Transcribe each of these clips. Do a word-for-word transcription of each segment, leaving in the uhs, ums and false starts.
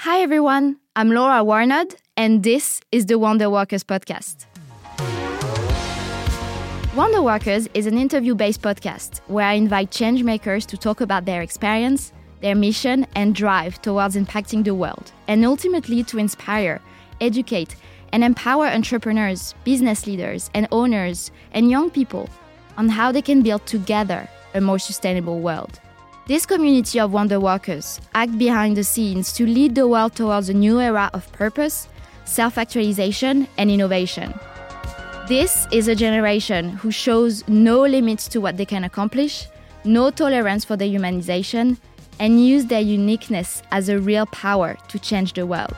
Hi everyone, I'm Laura Warnod, and this is the WonderWorkers podcast. WonderWorkers is an interview-based podcast where I invite changemakers to talk about their experience, their mission, and drive towards impacting the world, and ultimately to inspire, educate, and empower entrepreneurs, business leaders, and owners, and young people on how they can build together a more sustainable world. This community of WonderWorkers act behind the scenes to lead the world towards a new era of purpose, self-actualization, and innovation. This is a generation who shows no limits to what they can accomplish, no tolerance for dehumanization, and use their uniqueness as a real power to change the world.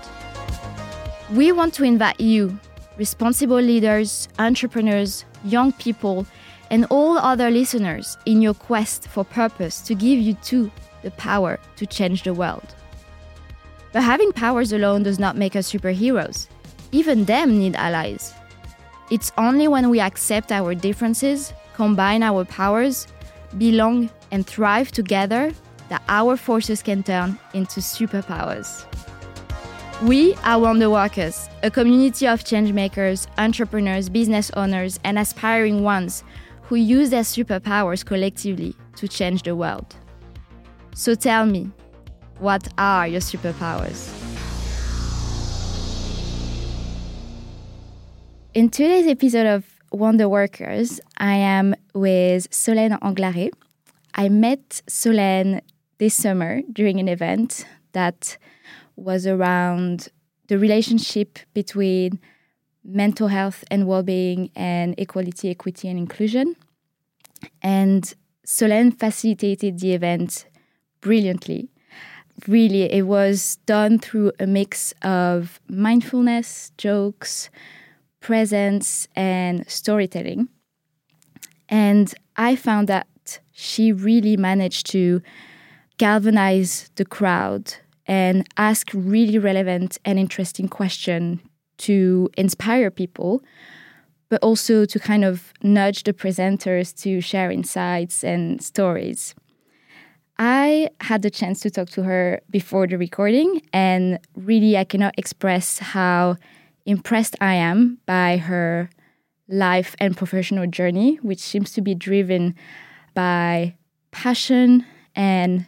We want to invite you, responsible leaders, entrepreneurs, young people, and all other listeners in your quest for purpose to give you, too, the power to change the world. But having powers alone does not make us superheroes. Even them need allies. It's only when we accept our differences, combine our powers, belong and thrive together that our forces can turn into superpowers. We are WonderWorkers, a community of changemakers, entrepreneurs, business owners, and aspiring ones who use their superpowers collectively to change the world. So tell me, what are your superpowers? In today's episode of WonderWorkers, I am with Solène Anglaret. I met Solène this summer during an event that was around the relationship between mental health and well-being and equality, equity, and inclusion. And Solène facilitated the event brilliantly. Really, it was done through a mix of mindfulness, jokes, presence, and storytelling. And I found that she really managed to galvanize the crowd and ask really relevant and interesting questions to inspire people, but also to kind of nudge the presenters to share insights and stories. I had the chance to talk to her before the recording, and really I cannot express how impressed I am by her life and professional journey, which seems to be driven by passion and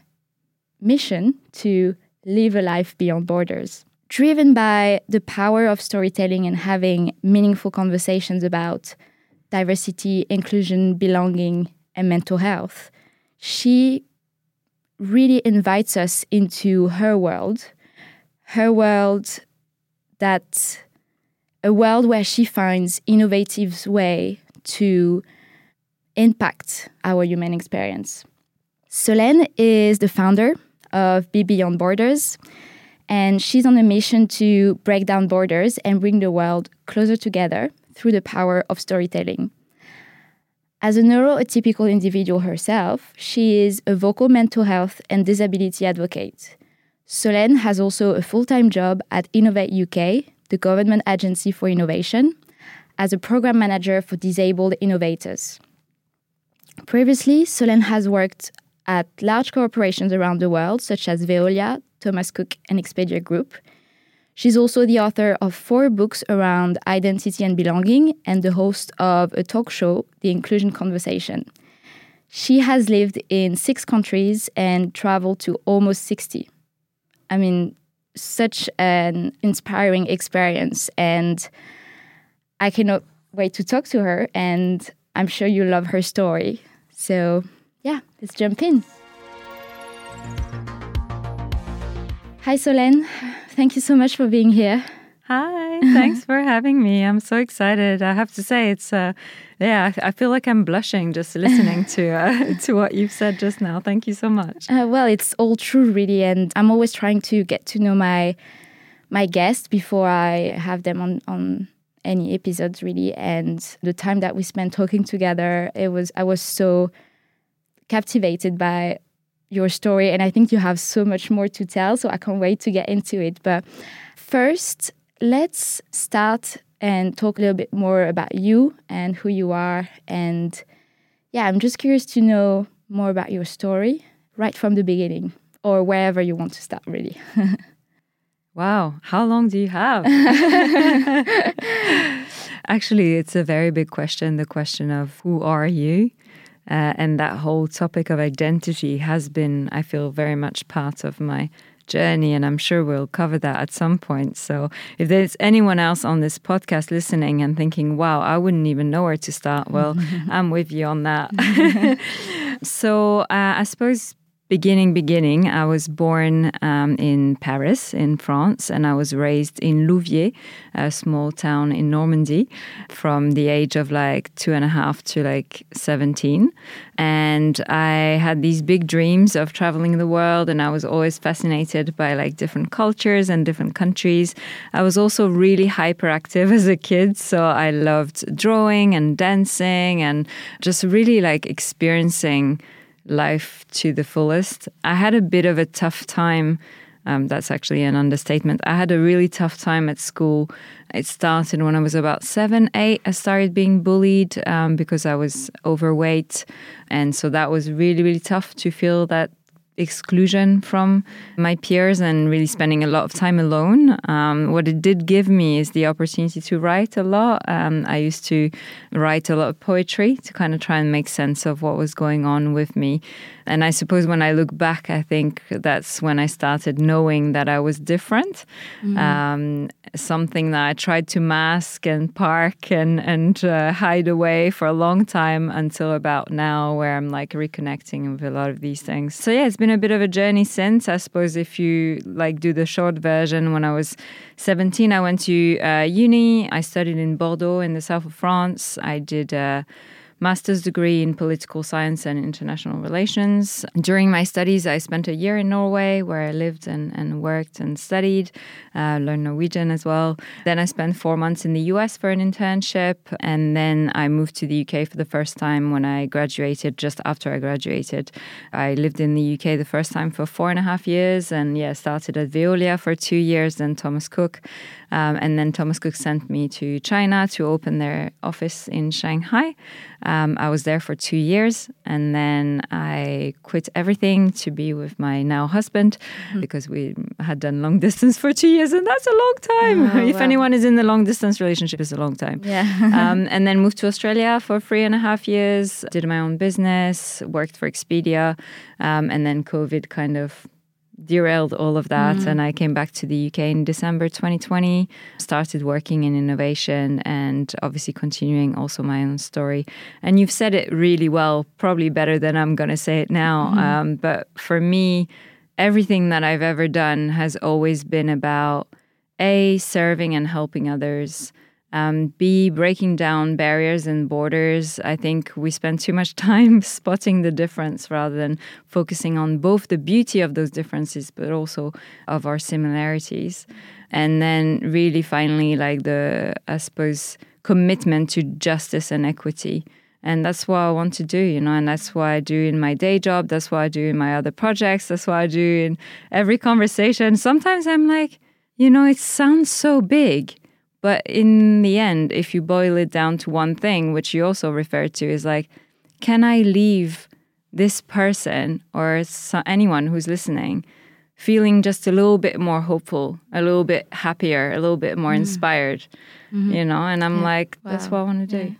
mission to live a life beyond borders. Driven by the power of storytelling and having meaningful conversations about diversity, inclusion, belonging, and mental health, she really invites us into her world, her world that, a world where she finds innovative way to impact our human experience. Solène is the founder of Be Beyond Borders, and she's on a mission to break down borders and bring the world closer together through the power of storytelling. As a neuroatypical individual herself, she is a vocal mental health and disability advocate. Solène has also a full-time job at Innovate U K, the government agency for innovation, as a program manager for disabled innovators. Previously, Solène has worked at large corporations around the world, such as Veolia, Thomas Cook, and Expedia Group. She's also the author of four books around identity and belonging and the host of a talk show, The Inclusion Conversation. She has lived in six countries and traveled to almost sixty. I mean, such an inspiring experience, and I cannot wait to talk to her, and I'm sure you love her story. So yeah, let's jump in. Hi, Solène. Thank you so much for being here. Hi, thanks for having me. I'm so excited. I have to say, it's uh, yeah, I feel like I'm blushing just listening to uh, to what you've said just now. Thank you so much. Uh, well, it's all true, really, and I'm always trying to get to know my my guests before I have them on on any episodes, really. And the time that we spent talking together, it was I was so captivated by your story, and I think you have so much more to tell. So I can't wait to get into it. But first, let's start and talk a little bit more about you and who you are. And yeah, I'm just curious to know more about your story right from the beginning, or wherever you want to start, really. Wow. How long do you have? Actually, it's a very big question, the question of who are you? Uh, and that whole topic of identity has been, I feel, very much part of my journey, and I'm sure we'll cover that at some point. So if there's anyone else on this podcast listening and thinking, wow, I wouldn't even know where to start, well, I'm with you on that. So uh, I suppose beginning, beginning, I was born um, in Paris, in France, and I was raised in Louviers, a small town in Normandy, from the age of like two and a half to like seventeen. And I had these big dreams of traveling the world, and I was always fascinated by like different cultures and different countries. I was also really hyperactive as a kid, so I loved drawing and dancing and just really like experiencing life to the fullest. I had a bit of a tough time. Um, that's actually an understatement. I had a really tough time at school. It started when I was about seven, eight. I started being bullied um, because I was overweight. And so that was really, really tough to feel that exclusion from my peers and really spending a lot of time alone. Um, what it did give me is the opportunity to write a lot. Um, I used to write a lot of poetry to kind of try and make sense of what was going on with me. And I suppose when I look back, I think that's when I started knowing that I was different. Mm. Um, something that I tried to mask and park and, and uh, hide away for a long time until about now, where I'm like reconnecting with a lot of these things. So yeah, it's been a bit of a journey since. I suppose if you like do the short version, when I was seventeen, I went to uh, uni. I studied in Bordeaux in the south of France. I did a master's degree in political science and international relations. During my studies, I spent a year in Norway, where I lived and, and worked and studied, uh, learned Norwegian as well. Then I spent four months in the U S for an internship, and then I moved to the U K for the first time when I graduated, just after I graduated. I lived in the U K the first time for four and a half years, and yeah, started at Veolia for two years, then Thomas Cook. Um, and then Thomas Cook sent me to China to open their office in Shanghai. Um, I was there for two years and then I quit everything to be with my now husband mm-hmm. because we had done long distance for two years and that's a long time. Oh, if wow. anyone is in the long distance relationship, it's a long time. Yeah. um, and then moved to Australia for three and a half years, did my own business, worked for Expedia, um, and then COVID kind of derailed all of that mm. and I came back to the U K in December twenty twenty, started working in innovation and obviously continuing also my own story. And you've said it really well, probably better than I'm going to say it now. Mm. Um, but for me, everything that I've ever done has always been about A, serving and helping others, Um, B, breaking down barriers and borders. I think we spend too much time spotting the difference rather than focusing on both the beauty of those differences, but also of our similarities. And then really finally, like the, I suppose, commitment to justice and equity. And that's what I want to do, you know, and that's what I do in my day job. That's what I do in my other projects. That's what I do in every conversation. Sometimes I'm like, you know, it sounds so big. But in the end, if you boil it down to one thing, which you also refer to, is like, can I leave this person or so anyone who's listening feeling just a little bit more hopeful, a little bit happier, a little bit more inspired, mm-hmm. you know? And I'm yeah. like, that's wow. what I want to do. Yeah.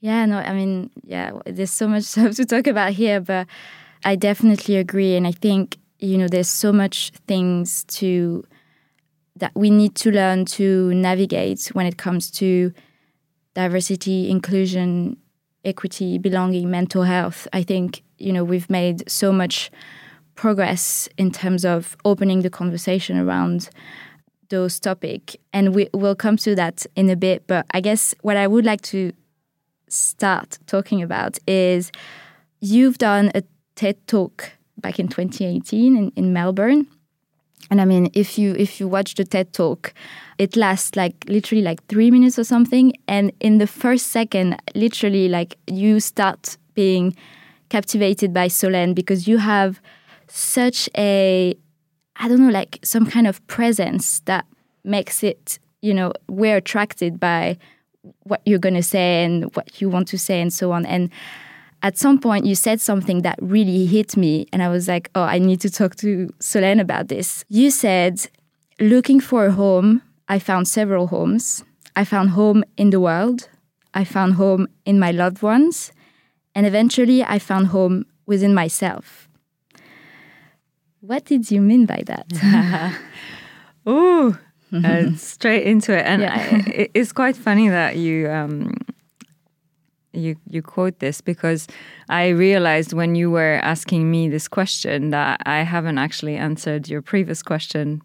yeah, no, I mean, yeah, there's so much stuff to talk about here, but I definitely agree. And I think, you know, there's so much things to... that we need to learn to navigate when it comes to diversity, inclusion, equity, belonging, mental health. I think, you know, we've made so much progress in terms of opening the conversation around those topics. And we, we'll come to that in a bit. But I guess what I would like to start talking about is you've done a TED Talk back in twenty eighteen in, in Melbourne. And I mean, if you if you watch the TED Talk, it lasts like literally like three minutes or something. And in the first second, literally like you start being captivated by Solène because you have such a, I don't know, like some kind of presence that makes it, you know, we're attracted by what you're going to say and what you want to say and so on. And at some point, you said something that really hit me, and I was like, oh, I need to talk to Solène about this. You said, Looking for a home, I found several homes. I found home in the world. I found home in my loved ones. And eventually I found home within myself. What did you mean by that? Ooh, uh, straight into it. And yeah. I, it, it's quite funny that you... Um, You you quote this, because I realized when you were asking me this question that I haven't actually answered your previous question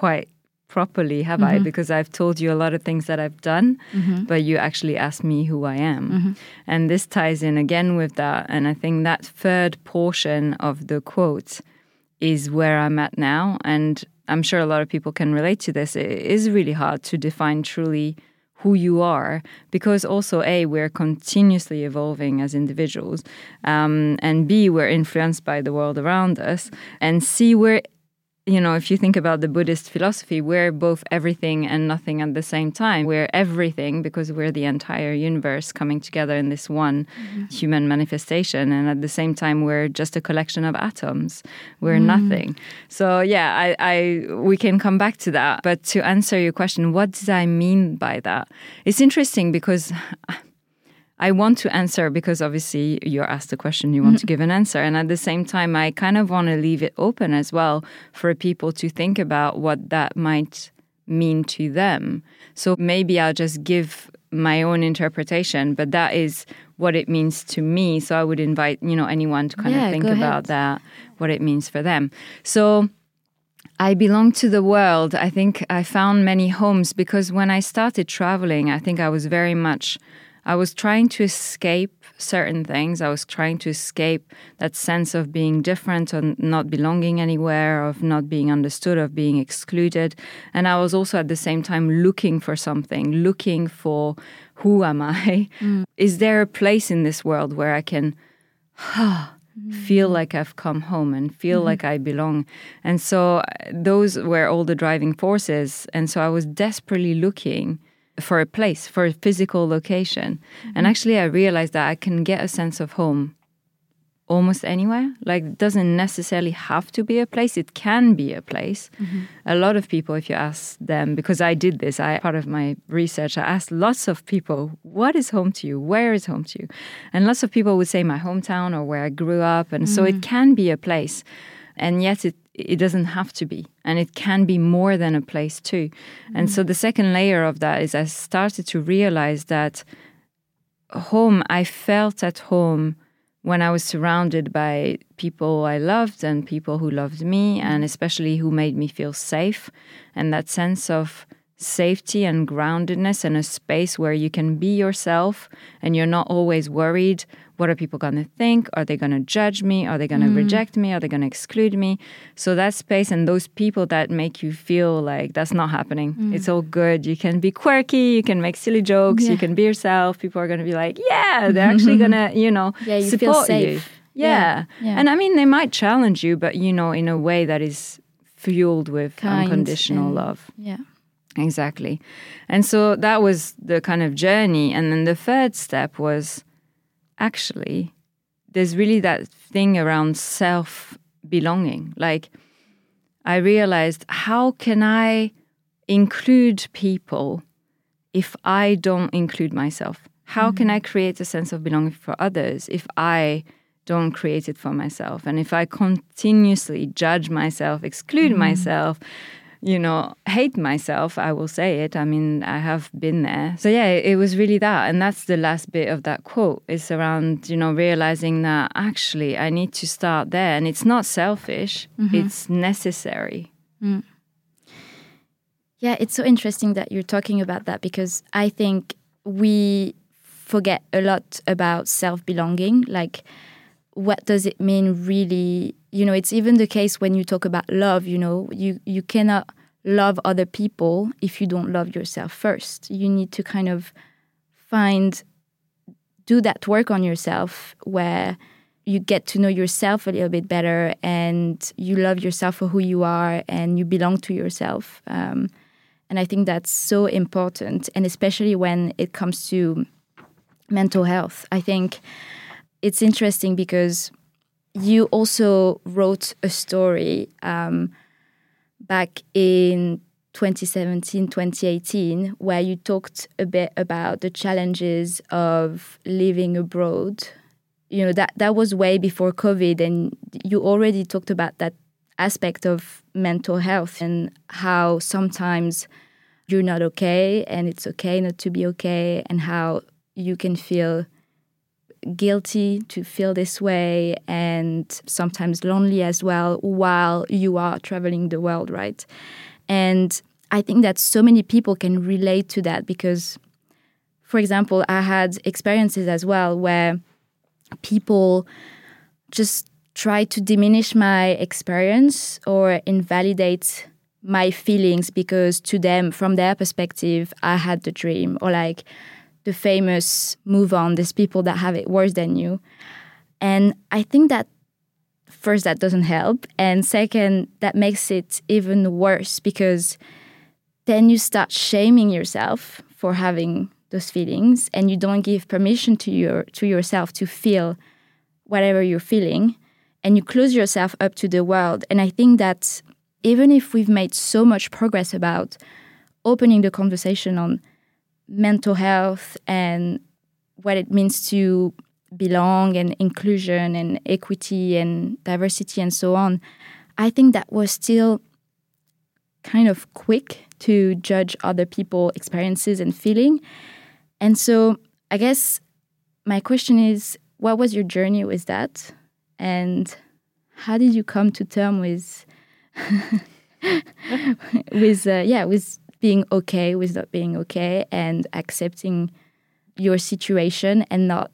quite properly, have mm-hmm. I? Because I've told you a lot of things that I've done, mm-hmm. but you actually asked me who I am. Mm-hmm. And this ties in again with that. And I think that third portion of the quote is where I'm at now. And I'm sure a lot of people can relate to this. It is really hard to define truly who you are, because also A, we're continuously evolving as individuals, um, and B, we're influenced by the world around us, and C, we're, you know, if you think about the Buddhist philosophy, we're both everything and nothing at the same time. We're everything because we're the entire universe coming together in this one mm-hmm. human manifestation, and at the same time, we're just a collection of atoms. We're mm. nothing. So yeah, I, I we can come back to that. But to answer your question, what did I mean by that? It's interesting because I want to answer, because obviously you're asked a question, you want to give an answer. And at the same time, I kind of want to leave it open as well for people to think about what that might mean to them. So maybe I'll just give my own interpretation, but that is what it means to me. So I would invite, you know, anyone to kind yeah, of think about that, what it means for them. So I belong to the world. I think I found many homes, because when I started traveling, I think I was very much... I was trying to escape certain things. I was trying to escape that sense of being different, of not belonging anywhere, of not being understood, of being excluded. And I was also at the same time looking for something, looking for who am I? Mm. Is there a place in this world where I can ah, mm. feel like I've come home and feel mm. like I belong? And so those were all the driving forces. And so I was desperately looking for a place, for a physical location. Mm-hmm. And actually I realized that I can get a sense of home almost anywhere. Like, it doesn't necessarily have to be a place. It can be a place. Mm-hmm. A lot of people, if you ask them, because I did this, I part of my research, I asked lots of people, what is home to you? Where is home to you? And lots of people would say my hometown or where I grew up. And mm-hmm. so it can be a place. And yet it It doesn't have to be, and it can be more than a place too. Mm-hmm. And so the second layer of that is I started to realize that home, I felt at home when I was surrounded by people I loved and people who loved me, and especially who made me feel safe. And that sense of safety and groundedness and a space where you can be yourself and you're not always worried. What are people going to think? Are they going to judge me? Are they going to mm. reject me? Are they going to exclude me? So that space and those people that make you feel like that's not happening. Mm. It's all good. You can be quirky. You can make silly jokes. Yeah. You can be yourself. People are going to be like, yeah, they're actually going to, you know, yeah, you support feel safe. You. Yeah. Yeah. yeah. And I mean, they might challenge you, but, you know, in a way that is fueled with kind unconditional and, love. Yeah. Exactly. And so that was the kind of journey. And then the third step was, actually, there's really that thing around self-belonging. Like, I realized, how can I include people if I don't include myself? How mm-hmm. can I create a sense of belonging for others if I don't create it for myself? And if I continuously judge myself, exclude mm-hmm. myself, you know, hate myself, I will say it. I mean, I have been there. So yeah, it was really that. And that's the last bit of that quote. It's around, you know, realizing that actually I need to start there. And it's not selfish. Mm-hmm. It's necessary. Mm. Yeah, it's so interesting that you're talking about that, because I think we forget a lot about self-belonging. Like, what does it mean really? You know, it's even the case when you talk about love, you know, you, you cannot love other people if you don't love yourself first. You need to kind of find, do that work on yourself where you get to know yourself a little bit better and you love yourself for who you are and you belong to yourself. Um, and I think that's so important. And especially when it comes to mental health, I think it's interesting because you also wrote a story um, back in twenty seventeen, twenty eighteen, where you talked a bit about the challenges of living abroad. You know, that, that was way before COVID, and you already talked about that aspect of mental health and how sometimes you're not okay and it's okay not to be okay, and how you can feel guilty to feel this way and sometimes lonely as well while you are traveling the world, right? And I think that so many people can relate to that because, for example, I had experiences as well where people just try to diminish my experience or invalidate my feelings because to them, from their perspective, I had the dream, or like the famous move on, there's people that have it worse than you. And I think that first, that doesn't help. And second, that makes it even worse because then you start shaming yourself for having those feelings and you don't give permission to your to yourself to feel whatever you're feeling. And you close yourself up to the world. And I think that even if we've made so much progress about opening the conversation on mental health and what it means to belong and inclusion and equity and diversity and so on, I think that was still kind of quick to judge other people's experiences and feeling. And so I guess my question is, what was your journey with that? And how did you come to terms with, with uh, yeah, with being okay, with not being okay, and accepting your situation and not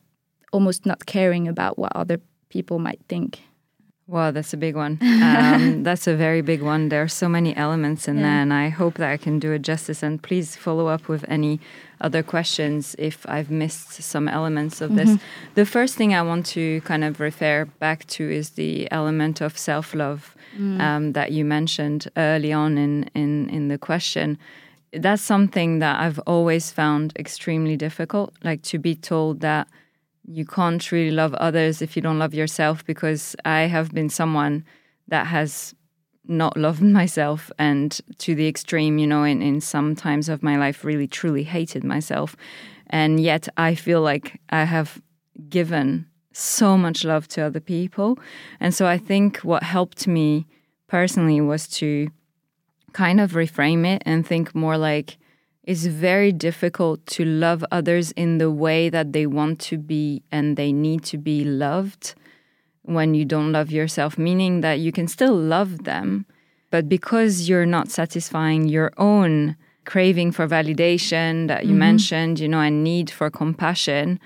almost not caring about what other people might think? Well, that's a big one. Um, that's a very big one. There are so many elements in yeah. that, and I hope that I can do it justice. And please follow up with any other questions if I've missed some elements of mm-hmm. this. The first thing I want to kind of refer back to is the element of self-love mm. um, that you mentioned early on in, in, in the question. That's something that I've always found extremely difficult, like to be told that you can't really love others if you don't love yourself, because I have been someone that has not loved myself, and to the extreme, you know, in, in some times of my life, really, truly hated myself. And yet I feel like I have given so much love to other people. And so I think what helped me personally was to kind of reframe it and think more like, it's very difficult to love others in the way that they want to be and they need to be loved when you don't love yourself, meaning that you can still love them, but because you're not satisfying your own craving for validation that you mm-hmm. mentioned, you know, and need for compassion,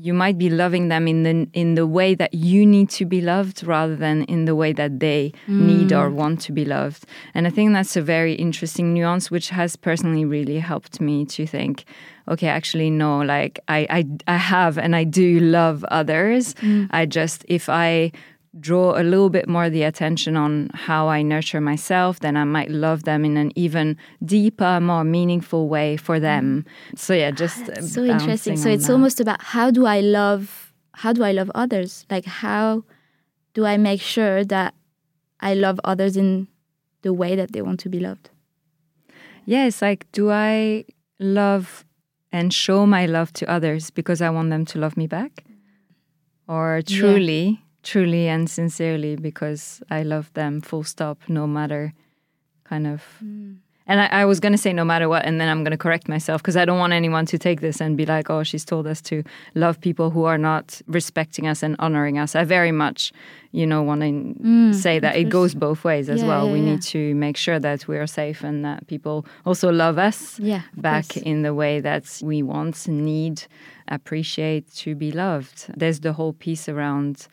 you might be loving them in the in the way that you need to be loved rather than in the way that they mm. need or want to be loved. And I think that's a very interesting nuance, which has personally really helped me to think, okay, actually, no, like I, I, I have and I do love others. Mm. I just, if I draw a little bit more the attention on how I nurture myself, then I might love them in an even deeper, more meaningful way for them. So yeah, just ah, so interesting. So it's that. Almost about how do I love, how do I love others? Like how do I make sure that I love others in the way that they want to be loved? Yeah, it's like, do I love and show my love to others because I want them to love me back, or truly? Yeah. Truly and sincerely, because I love them, full stop, no matter kind of. Mm. And I, I was going to say no matter what, and then I'm going to correct myself because I don't want anyone to take this and be like, oh, she's told us to love people who are not respecting us and honoring us. I very much, you know, want to mm, say that it goes both ways as yeah, well. Yeah, we yeah. need to make sure that we are safe and that people also love us yeah, back course. In the way that we want, need, appreciate to be loved. There's the whole piece around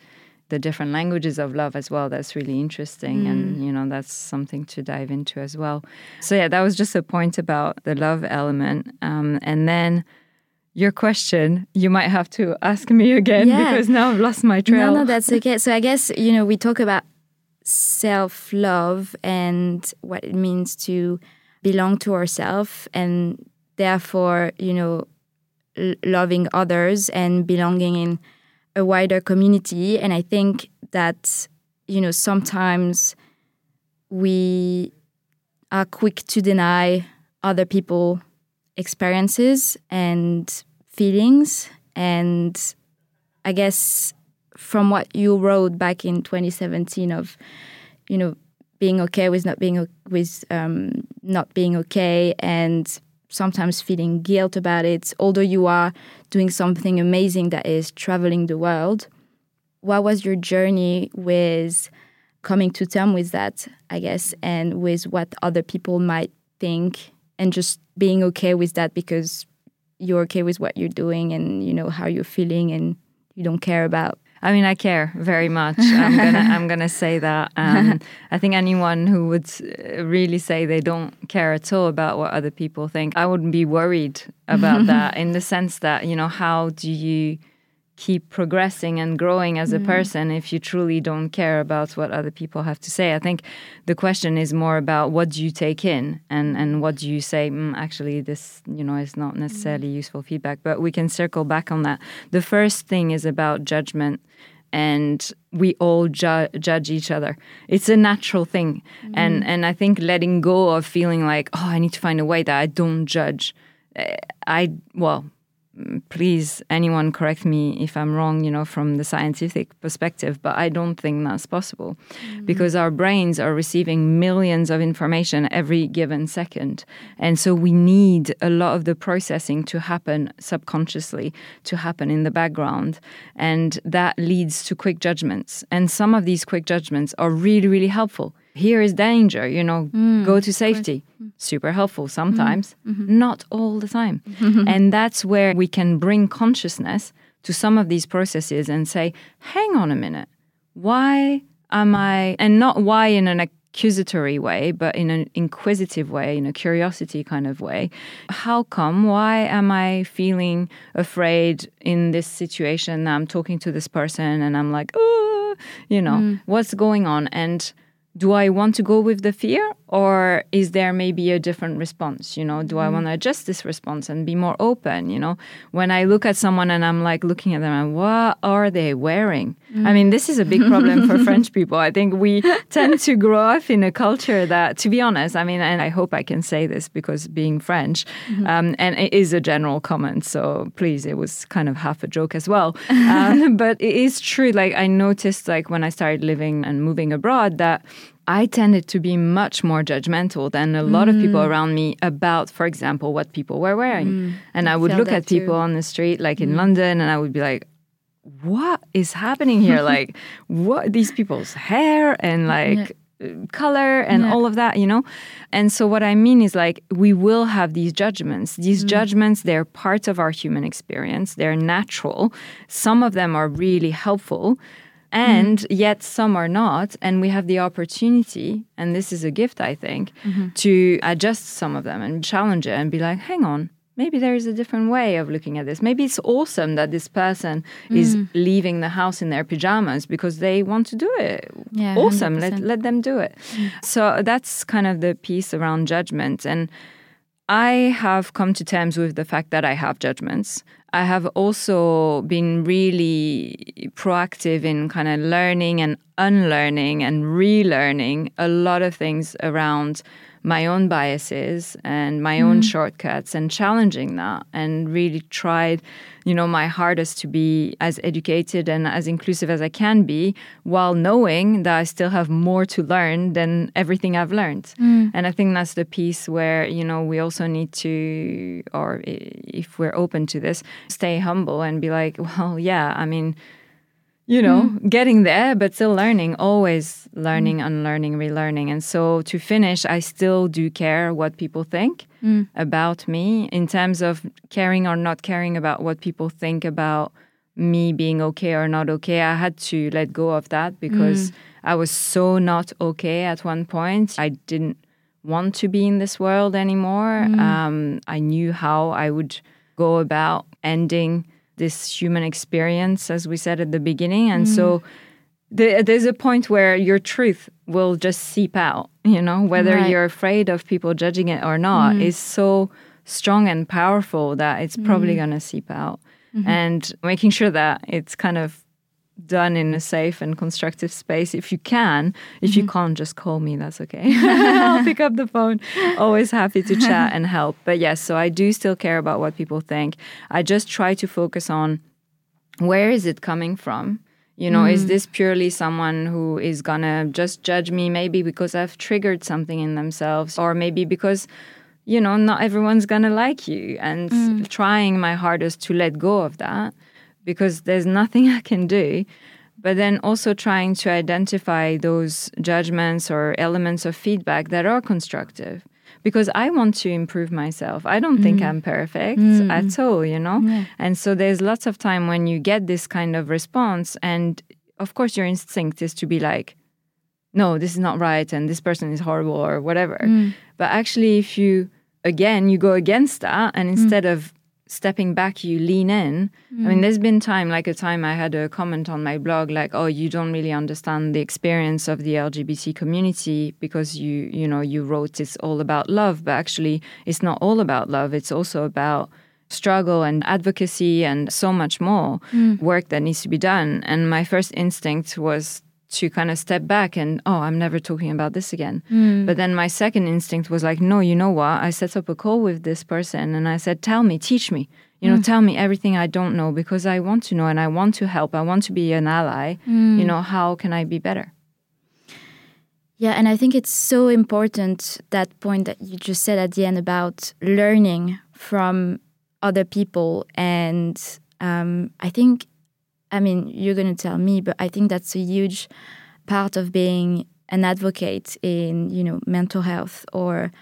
the different languages of love as well. That's really interesting. Mm. And, you know, that's something to dive into as well. So, yeah, that was just a point about the love element. Um, and then your question, you might have to ask me again yeah. because now I've lost my trail. No, no, that's okay. So I guess, you know, we talk about self-love and what it means to belong to ourselves, and therefore, you know, l- loving others and belonging in a wider community. And I think that, you know, sometimes we are quick to deny other people's experiences and feelings. And I guess from what you wrote back in twenty seventeen of, you know, being okay with not being with um, not being okay, and sometimes feeling guilt about it, although you are doing something amazing that is traveling the world. What was your journey with coming to terms with that, I guess, and with what other people might think, and just being okay with that because you're okay with what you're doing and you know how you're feeling and you don't care about? I mean, I care very much. I'm gonna, I'm gonna say that. Um, I think anyone who would really say they don't care at all about what other people think, I wouldn't be worried about that, in the sense that, you know, how do you keep progressing and growing as a mm. person if you truly don't care about what other people have to say? I think the question is more about what do you take in and, and what do you say, mm, actually, this, you know, is not necessarily mm. useful feedback. But we can circle back on that. The first thing is about judgment. And we all ju- judge each other. It's a natural thing. Mm. And, and I think letting go of feeling like, oh, I need to find a way that I don't judge. I, well... Please, anyone correct me if I'm wrong, you know, from the scientific perspective, but I don't think that's possible mm. because our brains are receiving millions of information every given second. And so we need a lot of the processing to happen subconsciously, to happen in the background. And that leads to quick judgments. And some of these quick judgments are really, really helpful. Here is danger, you know, mm, go to safety. Super helpful sometimes, mm-hmm. not all the time. Mm-hmm. And that's where we can bring consciousness to some of these processes and say, hang on a minute, why am I, and not why in an accusatory way, but in an inquisitive way, in a curiosity kind of way. How come, why am I feeling afraid in this situation? I'm talking to this person and I'm like, oh, you know, mm. what's going on? And do I want to go with the fear, or is there maybe a different response? You know, do I want to adjust this response and be more open? You know, when I look at someone and I'm like looking at them and what are they wearing? Mm. I mean, this is a big problem for French people. I think we tend to grow up in a culture that, to be honest, I mean, and I hope I can say this because being French, mm-hmm. um, and it is a general comment. So please, it was kind of half a joke as well. Um, but it is true. Like I noticed, like when I started living and moving abroad, that I tended to be much more judgmental than a lot mm. of people around me about, for example, what people were wearing. Mm. And I would Felt look at too. people on the street, like mm. in London, and I would be like, what is happening here? Like, what these people's hair and like no. color and no. all of that, you know? And so what I mean is like, we will have these judgments. These mm. judgments, they're part of our human experience. They're natural. Some of them are really helpful. And mm-hmm. yet some are not. And we have the opportunity, and this is a gift, I think, mm-hmm. to adjust some of them and challenge it and be like, hang on, maybe there is a different way of looking at this. Maybe it's awesome that this person mm. is leaving the house in their pajamas because they want to do it. Yeah, awesome. Let, let them do it. Mm. So that's kind of the piece around judgment. And I have come to terms with the fact that I have judgments. I have also been really proactive in kind of learning and unlearning and relearning a lot of things around my own biases and my mm. own shortcuts, and challenging that, and really tried, you know, my hardest to be as educated and as inclusive as I can be, while knowing that I still have more to learn than everything I've learned. Mm. And I think that's the piece where, you know, we also need to, or if we're open to this, stay humble and be like, well, yeah, I mean, you know, mm. getting there, but still learning, always learning, mm. unlearning, relearning. And so to finish, I still do care what people think mm. about me, in terms of caring or not caring about what people think about me being okay or not okay. I had to let go of that because mm. I was so not okay at one point. I didn't want to be in this world anymore. Mm. Um, I knew how I would go about ending this human experience, as we said at the beginning. And mm. so th- there's a point where your truth will just seep out, you know, whether right. you're afraid of people judging it or not mm. is so strong and powerful that it's probably mm. going to seep out. Mm-hmm. And making sure that it's kind of done in a safe and constructive space if you can. If mm-hmm. you can't, just call me. That's okay. I'll pick up the phone. Always happy to chat and help. But yes, so I do still care about what people think. I just try to focus on where is it coming from? You know, mm. is this purely someone who is going to just judge me maybe because I've triggered something in themselves, or maybe because, you know, not everyone's going to like you, and mm. trying my hardest to let go of that, because there's nothing I can do. But then also trying to identify those judgments or elements of feedback that are constructive, because I want to improve myself. I don't mm. think I'm perfect mm. at all, you know? Yeah. And so there's lots of time when you get this kind of response, and of course your instinct is to be like, no, this is not right, and this person is horrible, or whatever. Mm. But actually, if you, again, you go against that, and instead mm. of stepping back, you lean in. Mm. I mean, there's been time, like a time I had a comment on my blog, like, oh, you don't really understand the experience of the L G B T community because you, you know, you wrote it's all about love, but actually it's not all about love. It's also about struggle and advocacy and so much more mm. work that needs to be done. And my first instinct was to kind of step back and, oh, I'm never talking about this again. Mm. But then my second instinct was like, no, you know what? I set up a call with this person and I said, tell me, teach me, you know, mm. tell me everything I don't know, because I want to know and I want to help. I want to be an ally. Mm. You know, how can I be better? Yeah, and I think it's so important, that point that you just said at the end about learning from other people. And um, I think I mean, you're going to tell me, but I think that's a huge part of being an advocate in, you know, mental health or,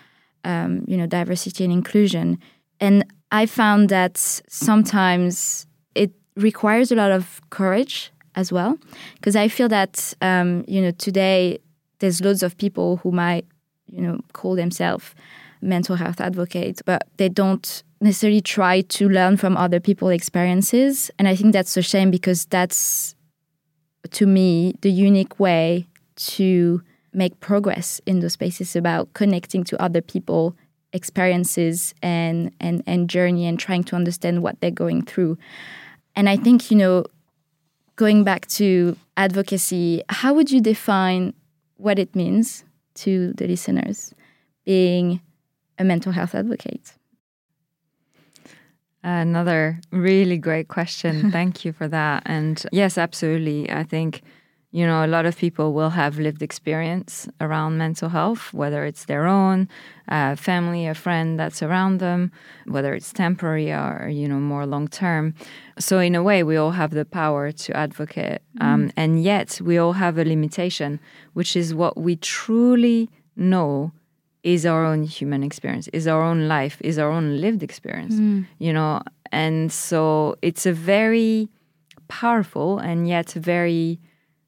um, you know, diversity and inclusion. And I found that sometimes it requires a lot of courage as well, because I feel that, um, you know, today there's loads of people who might, you know, call themselves mental health advocates, but they don't necessarily try to learn from other people's experiences. And I think that's a shame, because that's, to me, the unique way to make progress in those spaces, about connecting to other people's experiences and, and, and journey, and trying to understand what they're going through. And I think, you know, going back to advocacy, how would you define what it means to the listeners being a mental health advocate? Another really great question. Thank you for that. And yes, absolutely. I think, you know, a lot of people will have lived experience around mental health, whether it's their own, uh, family, a friend that's around them, whether it's temporary or, you know, more long term. So in a way, we all have the power to advocate. Um, mm. And yet we all have a limitation, which is what we truly know is our own human experience, is our own life, is our own lived experience, mm. you know. And so it's a very powerful and yet very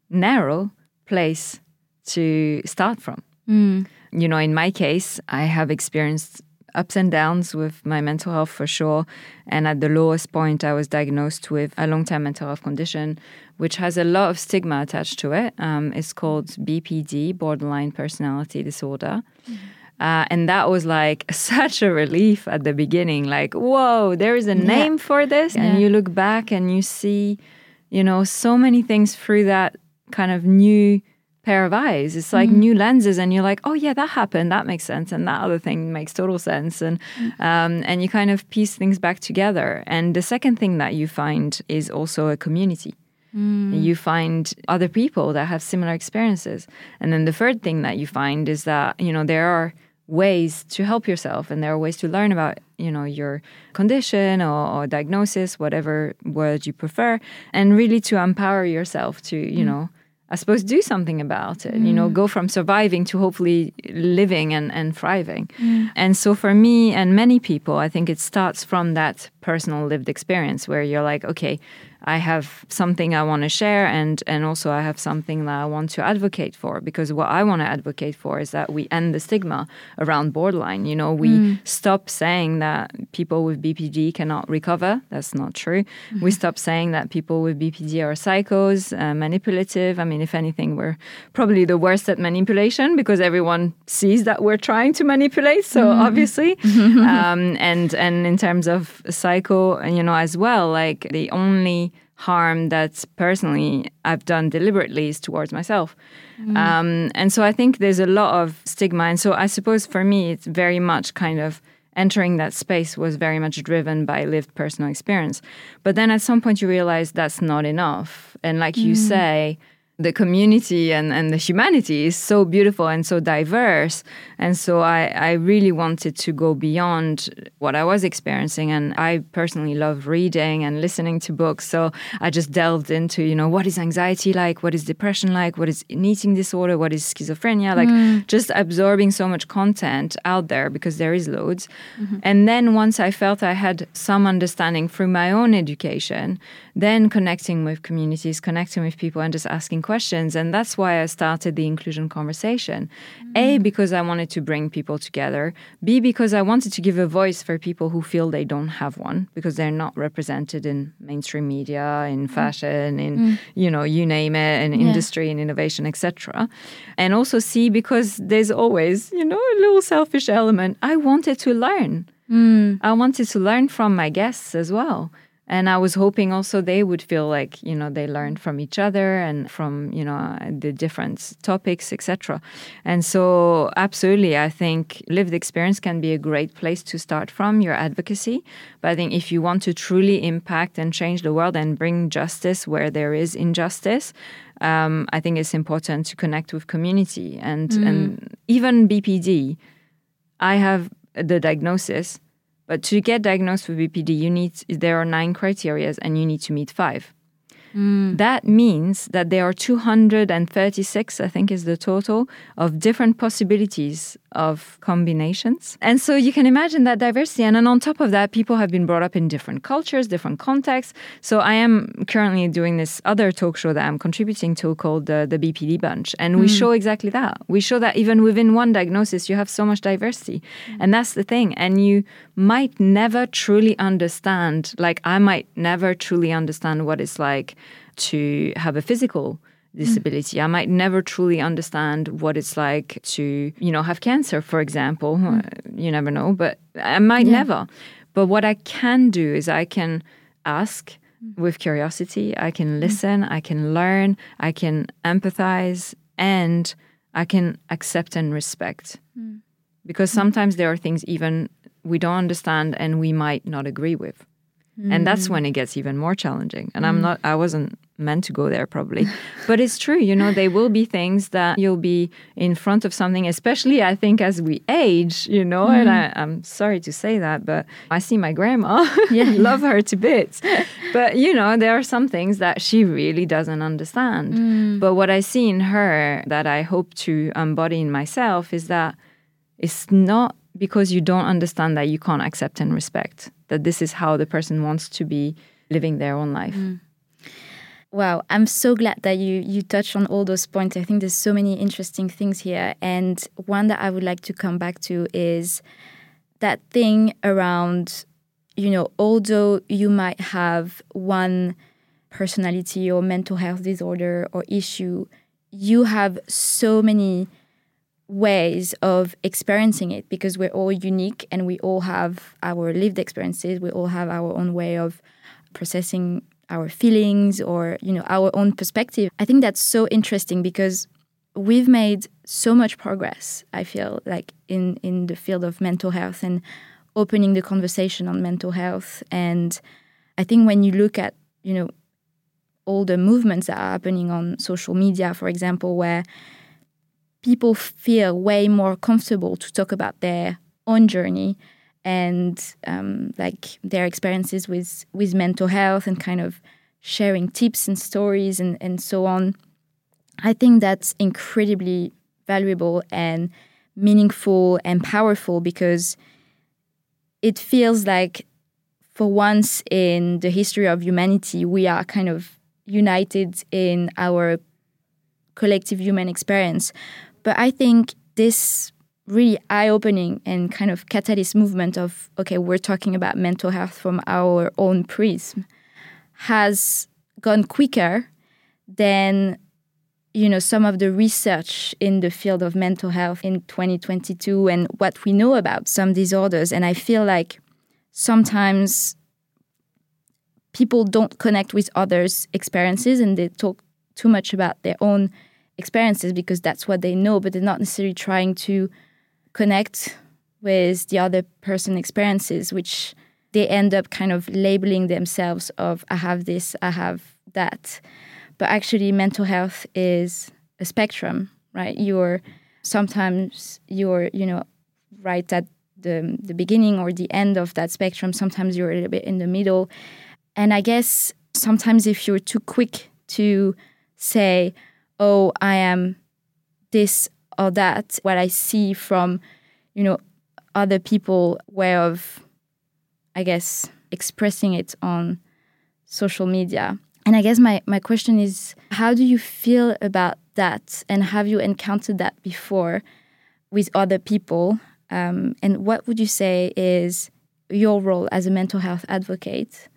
narrow place to start from. Mm. You know, in my case, I have experienced ups and downs with my mental health for sure. And at the lowest point, I was diagnosed with a long-term mental health condition, which has a lot of stigma attached to it. Um, it's called B P D, Borderline Personality Disorder. Mm. Uh, and that was like such a relief at the beginning, like, whoa, there is a name yeah. for this. Yeah. And you look back and you see, you know, so many things through that kind of new pair of eyes. It's like mm. new lenses, and you're like, oh yeah, that happened, that makes sense, and that other thing makes total sense. And mm. um, and you kind of piece things back together. And the second thing that you find is also a community. Mm. You find other people that have similar experiences. And then the third thing that you find is that, you know, there are ways to help yourself, and there are ways to learn about, you know, your condition or, or diagnosis, whatever word you prefer, and really to empower yourself to, you mm. know, I suppose, do something about it, mm. you know, go from surviving to hopefully living and, and thriving. Mm. And so for me and many people, I think it starts from that personal lived experience where you're like, okay, I have something I want to share, and, and also I have something that I want to advocate for, because what I want to advocate for is that we end the stigma around borderline. You know, we mm. stop saying that people with B P D cannot recover. That's not true. Mm-hmm. We stop saying that people with B P D are psychos, uh, manipulative. I mean, if anything, we're probably the worst at manipulation, because everyone sees that we're trying to manipulate. So mm. obviously, um, and, and in terms of psycho, you know, as well, like the only harm that personally I've done deliberately is towards myself. Mm. Um, and so I think there's a lot of stigma. And so I suppose for me, it's very much kind of entering that space was very much driven by lived personal experience. But then at some point you realize that's not enough. And like mm. you say, the community and, and the humanity is so beautiful and so diverse. And so I, I really wanted to go beyond what I was experiencing. And I personally love reading and listening to books. So I just delved into, you know, what is anxiety like? What is depression like? What is an eating disorder? What is schizophrenia? Like mm. just absorbing so much content out there because there is loads. Mm-hmm. And then once I felt I had some understanding through my own education, then connecting with communities, connecting with people and just asking questions. questions. And that's why I started the Inclusion Conversation. Mm. A, because I wanted to bring people together. B, because I wanted to give a voice for people who feel they don't have one, because they're not represented in mainstream media, in fashion, in, mm. you know, you name it, in yeah. industry, in innovation, et cetera. And also C, because there's always, you know, a little selfish element. I wanted to learn. Mm. I wanted to learn from my guests as well. And I was hoping also they would feel like, you know, they learned from each other and from, you know, the different topics, et cetera. And so absolutely, I think lived experience can be a great place to start from your advocacy. But I think if you want to truly impact and change the world and bring justice where there is injustice, um, I think it's important to connect with community. And, mm. and even B P D, I have the diagnosis. But to get diagnosed with B P D, you need there are nine criteria and you need to meet five. Mm. That means that there are two hundred thirty-six, I think is the total, of different possibilities of combinations. And so you can imagine that diversity. And then on top of that, people have been brought up in different cultures, different contexts. So I am currently doing this other talk show that I'm contributing to called uh, The B P D Bunch. And we mm. show exactly that. We show that even within one diagnosis, you have so much diversity. Mm. And that's the thing. And you might never truly understand, like I might never truly understand what it's like to have a physical disability. Mm. I might never truly understand what it's like to, you know, have cancer, for example. Mm. You never know, but I might yeah. never. But what I can do is I can ask mm. with curiosity, I can listen, mm. I can learn, I can empathize, and I can accept and respect. Mm. Because sometimes there are things even we don't understand and we might not agree with. Mm. And that's when it gets even more challenging. And mm. I'm not, I wasn't meant to go there probably. But it's true, you know, there will be things that you'll be in front of something, especially I think as we age, you know, mm. and I, I'm sorry to say that, but I see my grandma, yeah. love her to bits. But, you know, there are some things that she really doesn't understand. Mm. But what I see in her that I hope to embody in myself is that it's not because you don't understand that you can't accept and respect, that this is how the person wants to be living their own life. Mm. Wow, I'm so glad that you you touched on all those points. I think there's so many interesting things here. And one that I would like to come back to is that thing around, you know, although you might have one personality or mental health disorder or issue, you have so many ways of experiencing it because we're all unique and we all have our lived experiences. We all have our own way of processing our feelings or, you know, our own perspective. I think that's so interesting because we've made so much progress, I feel, like in, in the field of mental health and opening the conversation on mental health. And I think when you look at, you know, all the movements that are happening on social media, for example, where people feel way more comfortable to talk about their own journey and um, like their experiences with, with mental health and kind of sharing tips and stories and, and so on. I think that's incredibly valuable and meaningful and powerful because it feels like for once in the history of humanity, we are kind of united in our collective human experience. But I think this really eye-opening and kind of catalyst movement of, okay, we're talking about mental health from our own prism has gone quicker than, you know, some of the research in the field of mental health in twenty twenty-two and what we know about some disorders. And I feel like sometimes people don't connect with others' experiences and they talk too much about their own experiences because that's what they know, but they're not necessarily trying to connect with the other person's experiences, which they end up kind of labeling themselves of, I have this, I have that. But actually, mental health is a spectrum, right? You're sometimes you're, you know, right at the the beginning or the end of that spectrum. Sometimes you're a little bit in the middle. And I guess sometimes if you're too quick to say, oh, I am this or that, what I see from, you know, other people, way of, I guess, expressing it on social media. And I guess my, my question is, how do you feel about that? And have you encountered that before with other people? Um, and what would you say is your role as a mental health advocate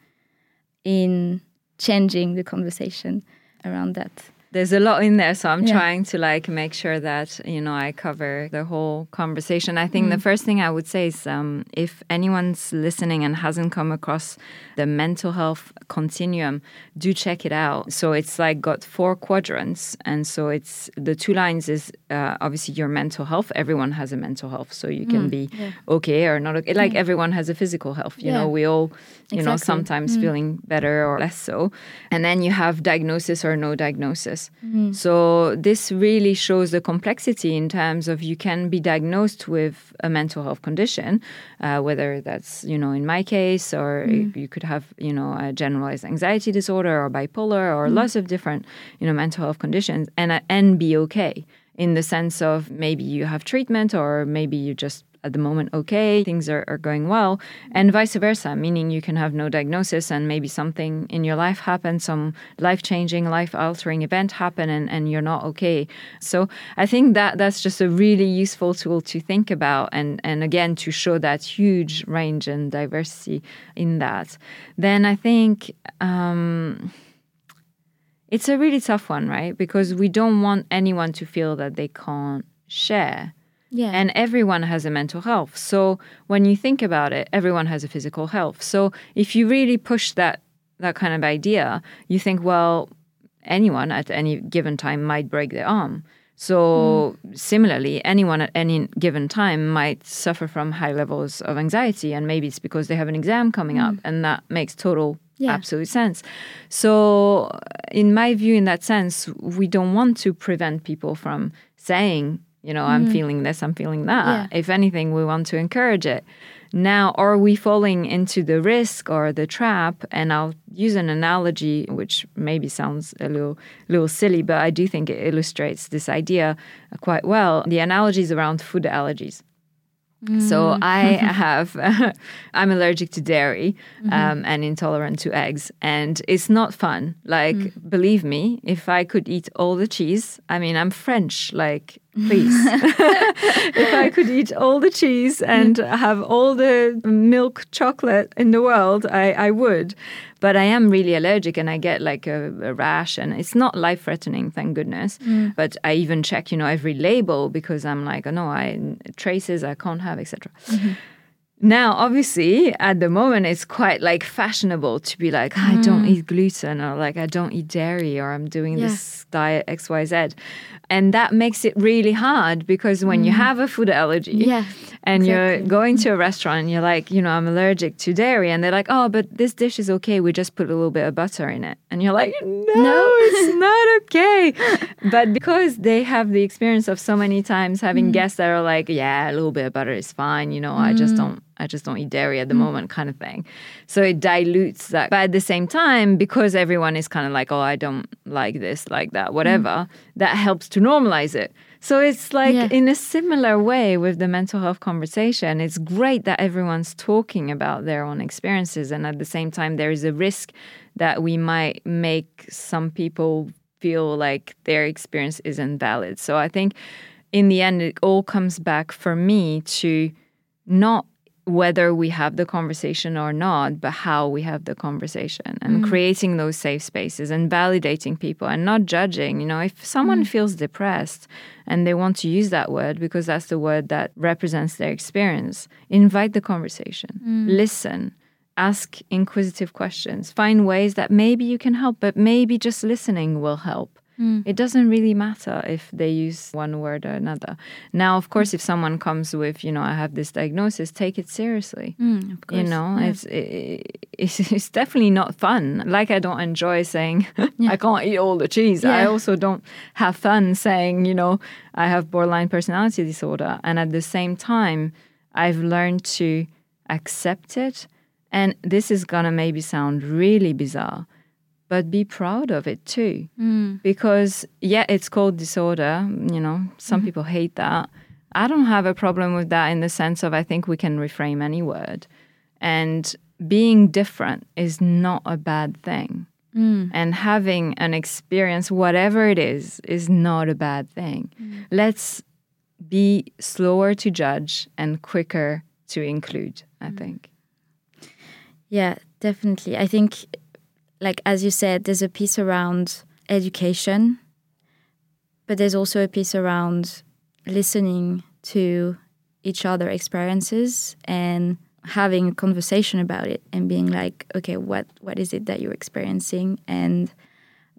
in changing the conversation around that? There's a lot in there, so I'm yeah. trying to like make sure that, you know, I cover the whole conversation. I think mm. the first thing I would say is um, if anyone's listening and hasn't come across the mental health continuum, do check it out. So it's like got four quadrants. And so it's the two lines is uh, obviously your mental health. Everyone has a mental health. So you can mm. be yeah. okay or not okay. Like mm. everyone has a physical health. You yeah. know, we all, you exactly. know, sometimes mm. feeling better or less so. And then you have diagnosis or no diagnosis. Mm-hmm. So this really shows the complexity in terms of you can be diagnosed with a mental health condition, uh, whether that's, you know, in my case, or mm-hmm. you could have, you know, a generalized anxiety disorder or bipolar or mm-hmm. lots of different, you know, mental health conditions and, uh, and be okay in the sense of maybe you have treatment or maybe you just at the moment, okay, things are, are going well, and vice versa, meaning you can have no diagnosis and maybe something in your life happens, some life-changing, life-altering event happen, and, and you're not okay. So I think that that's just a really useful tool to think about and, and again, to show that huge range and diversity in that. Then I think um, it's a really tough one, right? Because we don't want anyone to feel that they can't share. Yeah. And everyone has a mental health. So when you think about it, everyone has a physical health. So if you really push that that kind of idea, you think, well, anyone at any given time might break their arm. So mm. similarly, anyone at any given time might suffer from high levels of anxiety. And maybe it's because they have an exam coming mm. up. And that makes total yeah. absolute sense. So in my view, in that sense, we don't want to prevent people from saying, you know, I'm mm. feeling this, I'm feeling that. Yeah. If anything, we want to encourage it. Now, are we falling into the risk or the trap? And I'll use an analogy, which maybe sounds a little little silly, but I do think it illustrates this idea quite well. The analogy is around food allergies. Mm. So I have, I'm allergic to dairy mm-hmm. um, and intolerant to eggs. And it's not fun. Like, mm. believe me, if I could eat all the cheese, I mean, I'm French, like, please. If I could eat all the cheese and have all the milk chocolate in the world, I, I would. But I am really allergic and I get like a, a rash and it's not life-threatening, thank goodness. Mm. But I even check, you know, every label because I'm like, oh, no, I traces I can't have, et cetera. Mm-hmm. Now, obviously, at the moment, it's quite like fashionable to be like, I mm. don't eat gluten or like I don't eat dairy or I'm doing yeah. this diet X Y Z. And that makes it really hard because when mm. you have a food allergy yeah, and exactly. you're going to a restaurant and you're like, you know, I'm allergic to dairy. And they're like, oh, but this dish is okay. We just put a little bit of butter in it. And you're like, no, no. It's not okay. But because they have the experience of so many times having mm. guests that are like, yeah, a little bit of butter is fine. You know, mm. I just don't. I just don't eat dairy at the mm. moment kind of thing. So it dilutes that. But at the same time, because everyone is kind of like, oh, I don't like this, like that, whatever, mm. that helps to normalize it. So it's like yeah. in a similar way with the mental health conversation, it's great that everyone's talking about their own experiences. And at the same time, there is a risk that we might make some people feel like their experience isn't valid. So I think in the end, it all comes back for me to not whether we have the conversation or not, but how we have the conversation and mm. creating those safe spaces and validating people and not judging. You know, if someone mm. feels depressed and they want to use that word because that's the word that represents their experience, invite the conversation, mm. listen, Ask inquisitive questions. Find ways that maybe you can help, but maybe just listening will help. Mm. It doesn't really matter if they use one word or another. Now, of course, if someone comes with, you know, I have this diagnosis, take it seriously. Mm, of course. You know, yeah. it's, it, it's it's definitely not fun. Like, I don't enjoy saying, yeah. I can't eat all the cheese. Yeah. I also don't have fun saying, you know, I have borderline personality disorder. And at the same time, I've learned to accept it. And this is going to maybe sound really bizarre, but be proud of it too. Mm. Because, yeah, it's called disorder. You know, some mm-hmm. people hate that. I don't have a problem with that in the sense of I think we can reframe any word. And being different is not a bad thing. Mm. And having an experience, whatever it is, is not a bad thing. Mm. Let's be slower to judge and quicker to include, I mm. think. Yeah, definitely. I think... Like, as you said, there's a piece around education, but there's also a piece around listening to each other's experiences and having a conversation about it and being like, okay, what, what is it that you're experiencing and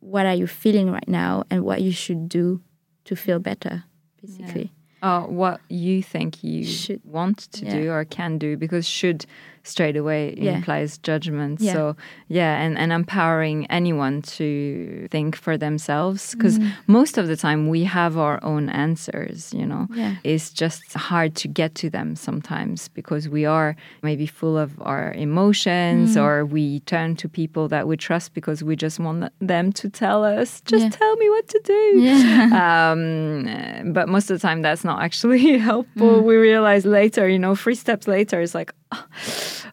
what are you feeling right now and what you should do to feel better, basically. Yeah. Or what you think you should, want to yeah. do or can do, because should... straight away yeah. implies judgment. Yeah. So, yeah, and, and empowering anyone to think for themselves, because mm. most of the time we have our own answers, you know. Yeah. It's just hard to get to them sometimes because we are maybe full of our emotions mm. or we turn to people that we trust because we just want them to tell us, just yeah. tell me what to do. Yeah. Um, but most of the time that's not actually helpful. Mm. We realize later, you know, three steps later, it's like, oh,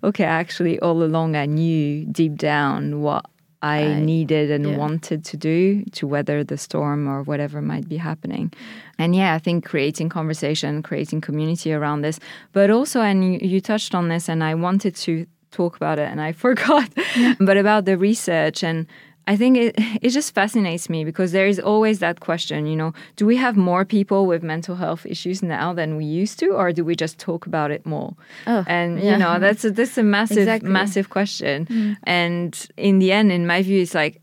okay, actually, all along I knew deep down what I, I needed and yeah. wanted to do to weather the storm or whatever might be happening. And yeah, I think creating conversation, creating community around this, but also, and you, you touched on this and I wanted to talk about it and I forgot, yeah. but about the research. And I think it, it just fascinates me because there is always that question, you know, do we have more people with mental health issues now than we used to, or do we just talk about it more? Oh, and, yeah. you know, that's a, that's a massive, exactly. massive question. Mm. And in the end, in my view, it's like,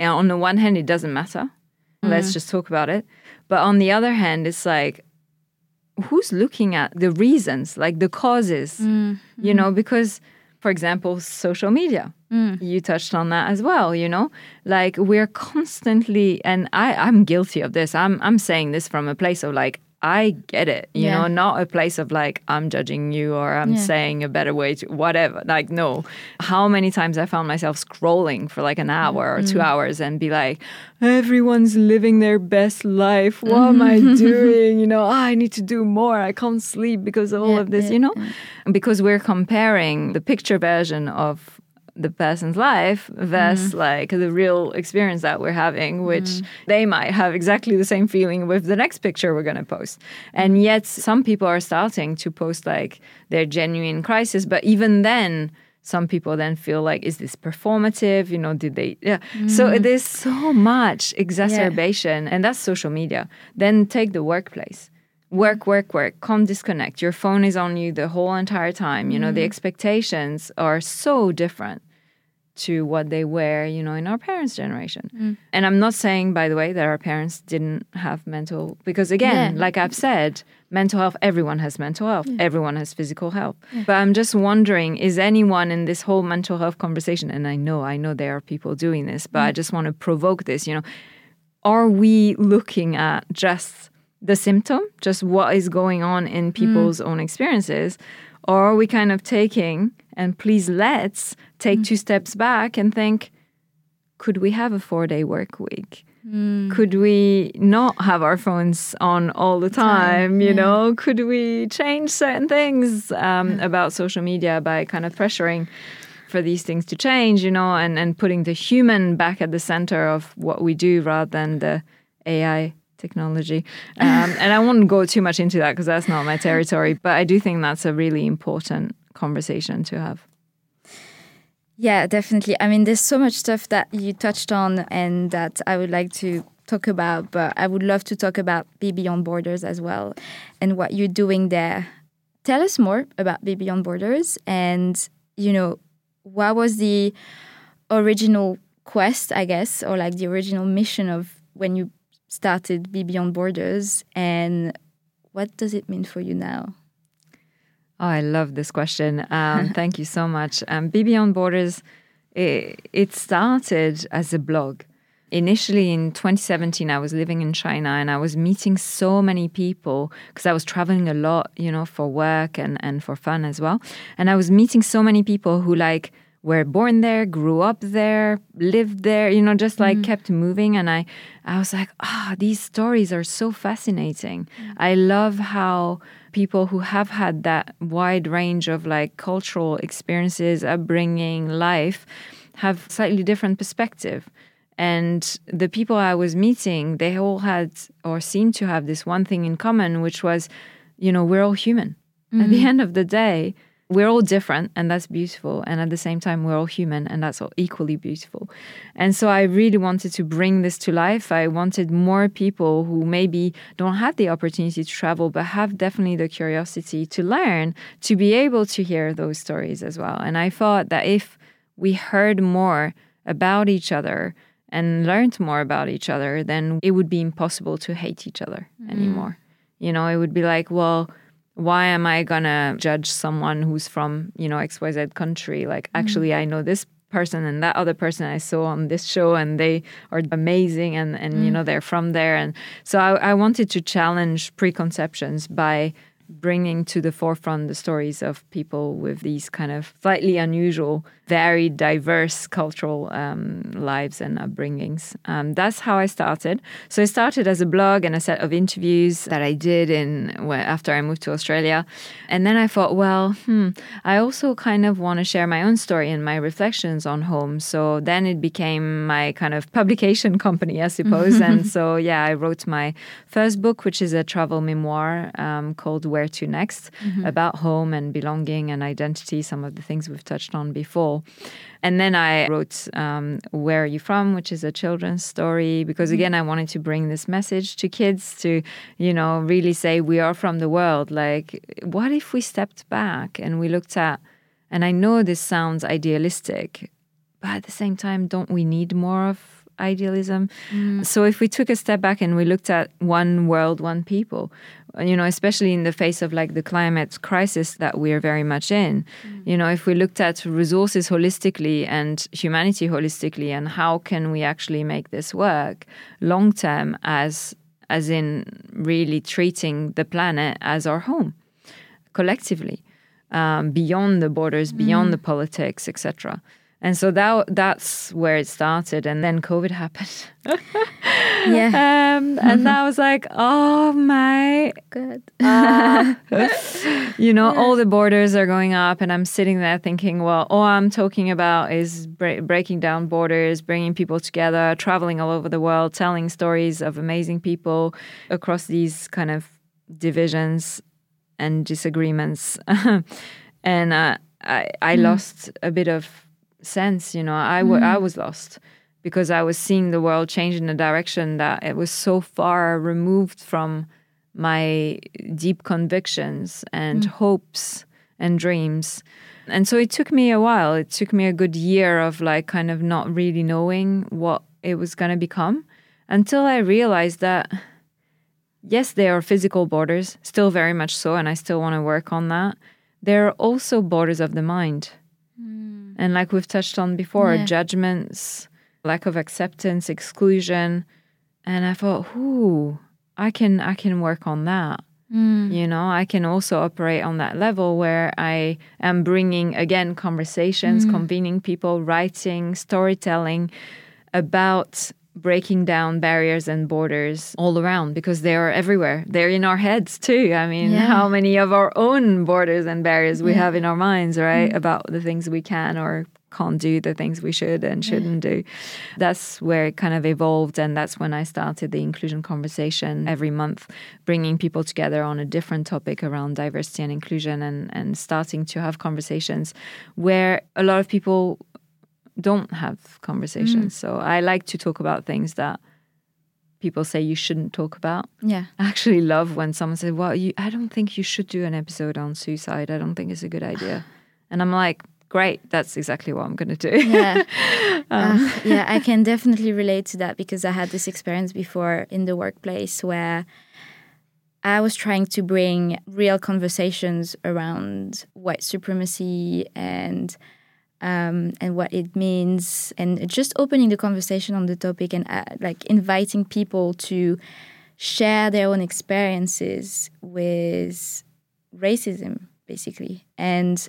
on the one hand, it doesn't matter. Mm. Let's just talk about it. But on the other hand, it's like, who's looking at the reasons, like the causes, mm. you mm. know, because... For example, social media. Mm. You touched on that as well, you know? Like, we're constantly, and I, I'm guilty of this. I'm I'm saying this from a place of like, I get it, you yeah. know, not a place of like, I'm judging you or I'm yeah. saying a better way to whatever. Like, no. How many times I found myself scrolling for like an hour or mm. two hours and be like, everyone's living their best life. What am I doing? You know, oh, I need to do more. I can't sleep because of all yeah, of this, yeah, you know, yeah. because we're comparing the picture version of the person's life versus mm. like the real experience that we're having, which mm. they might have exactly the same feeling with the next picture we're going to post. And yet some people are starting to post like their genuine crisis. But even then, some people then feel like, is this performative? You know, did they? Yeah. Mm. So there's so much exacerbation yeah. and that's social media. Then take the workplace. Work, work, work. Can't disconnect. Your phone is on you the whole entire time. You know, mm. the expectations are so different to what they were, you know, in our parents' generation. Mm. And I'm not saying, by the way, that our parents didn't have mental... Because again, yeah. like I've said, mental health, everyone has mental health. Yeah. Everyone has physical health. Yeah. But I'm just wondering, is anyone in this whole mental health conversation... And I know, I know there are people doing this, but mm. I just want to provoke this, you know. Are we looking at just... the symptom, just what is going on in people's mm. own experiences, or are we kind of taking, and please let's take mm. two steps back and think, could we have a four-day work week? Mm. Could we not have our phones on all the time, time you yeah. know? Could we change certain things um, yeah. about social media by kind of pressuring for these things to change, you know, and, and putting the human back at the center of what we do rather than the A I technology. Um, and I won't go too much into that because that's not my territory. But I do think that's a really important conversation to have. Yeah, definitely. I mean, there's so much stuff that you touched on and that I would like to talk about. But I would love to talk about Be Beyond Borders as well and what you're doing there. Tell us more about Be Beyond Borders and, you know, what was the original quest, I guess, or like the original mission of when you started Be Beyond Borders, and what does it mean for you now? Oh, I love this question. Um, thank you so much. Um, Be Beyond Borders, it, it started as a blog. Initially in twenty seventeen, I was living in China and I was meeting so many people because I was traveling a lot, you know, for work and, and for fun as well. And I was meeting so many people who like were born there, grew up there, lived there, you know, just like mm. kept moving. And I, I was like, ah, oh, these stories are so fascinating. Mm. I love how people who have had that wide range of like cultural experiences, upbringing, life, have slightly different perspective. And the people I was meeting, they all had or seemed to have this one thing in common, which was, you know, we're all human. Mm-hmm. At the end of the day, we're all different, and that's beautiful. And at the same time, we're all human, and that's all equally beautiful. And so I really wanted to bring this to life. I wanted more people who maybe don't have the opportunity to travel, but have definitely the curiosity to learn, to be able to hear those stories as well. And I thought that if we heard more about each other, and learned more about each other, then it would be impossible to hate each other mm. anymore. You know, it would be like, well, why am I gonna judge someone who's from, you know, X Y Z country? Like, mm. actually, I know this person and that other person I saw on this show, and they are amazing, and, and mm. you know, they're from there. And so I, I wanted to challenge preconceptions by bringing to the forefront the stories of people with these kind of slightly unusual, very diverse cultural um, lives and upbringings. Um, that's how I started. So I started as a blog and a set of interviews that I did in well, after I moved to Australia. And then I thought, well, hmm, I also kind of want to share my own story and my reflections on home. So then it became my kind of publication company, I suppose. And so, yeah, I wrote my first book, which is a travel memoir um, called Where to Next, mm-hmm. about home and belonging and identity, some of the things we've touched on before. And then I wrote um, Where Are You From?, which is a children's story, because again, I wanted to bring this message to kids to, you know, really say we are from the world. Like, what if we stepped back and we looked at, and I know this sounds idealistic, but at the same time, don't we need more of idealism? Mm. So if we took a step back and we looked at one world, one people, you know, especially in the face of like the climate crisis that we are very much in, mm. you know, if we looked at resources holistically and humanity holistically, and how can we actually make this work long term, as as in really treating the planet as our home collectively, um, beyond the borders, beyond mm. the politics, et cetera. And so that that's where it started. And then COVID happened. yeah. Um, and mm-hmm. I was like, oh my God. Uh, you know, yeah. all the borders are going up. And I'm sitting there thinking, well, all I'm talking about is bre- breaking down borders, bringing people together, traveling all over the world, telling stories of amazing people across these kind of divisions and disagreements. and uh, I, I mm. lost a bit of sense, you know, I, w- mm. I was lost because I was seeing the world change in a direction that it was so far removed from my deep convictions and mm. hopes and dreams. And so it took me a while. It took me a good year of like kind of not really knowing what it was going to become until I realized that, yes, there are physical borders, still very much so, and I still want to work on that. There are also borders of the mind. And like we've touched on before, yeah. judgments, lack of acceptance, exclusion. And I thought, ooh, I can I can work on that. Mm. You know, I can also operate on that level where I am bringing, again, conversations, mm. convening people, writing, storytelling about breaking down barriers and borders all around, because they are everywhere. They're in our heads too. I mean, yeah. how many of our own borders and barriers we yeah. have in our minds, right? Mm. About the things we can or can't do, the things we should and shouldn't yeah. do. That's where it kind of evolved. And that's when I started the Inclusion Conversation every month, bringing people together on a different topic around diversity and inclusion, and, and starting to have conversations where a lot of people don't have conversations. Mm. So I like to talk about things that people say you shouldn't talk about. Yeah. I actually love when someone says, well, you, I don't think you should do an episode on suicide. I don't think it's a good idea. And I'm like, great, that's exactly what I'm going to do. Yeah. um. uh, yeah, I can definitely relate to that because I had this experience before in the workplace where I was trying to bring real conversations around white supremacy and um, and what it means, and just opening the conversation on the topic and uh, like inviting people to share their own experiences with racism, basically. And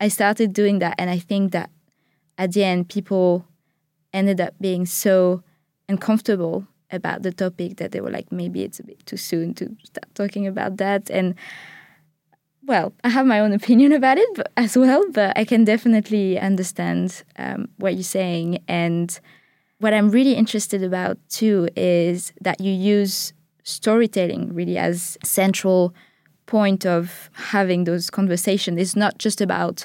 I started doing that, and I think that at the end, people ended up being so uncomfortable about the topic that they were like, maybe it's a bit too soon to start talking about that. And well, I have my own opinion about it but, as well, but I can definitely understand um, what you're saying. And what I'm really interested about too is that you use storytelling really as a central point of having those conversations. It's not just about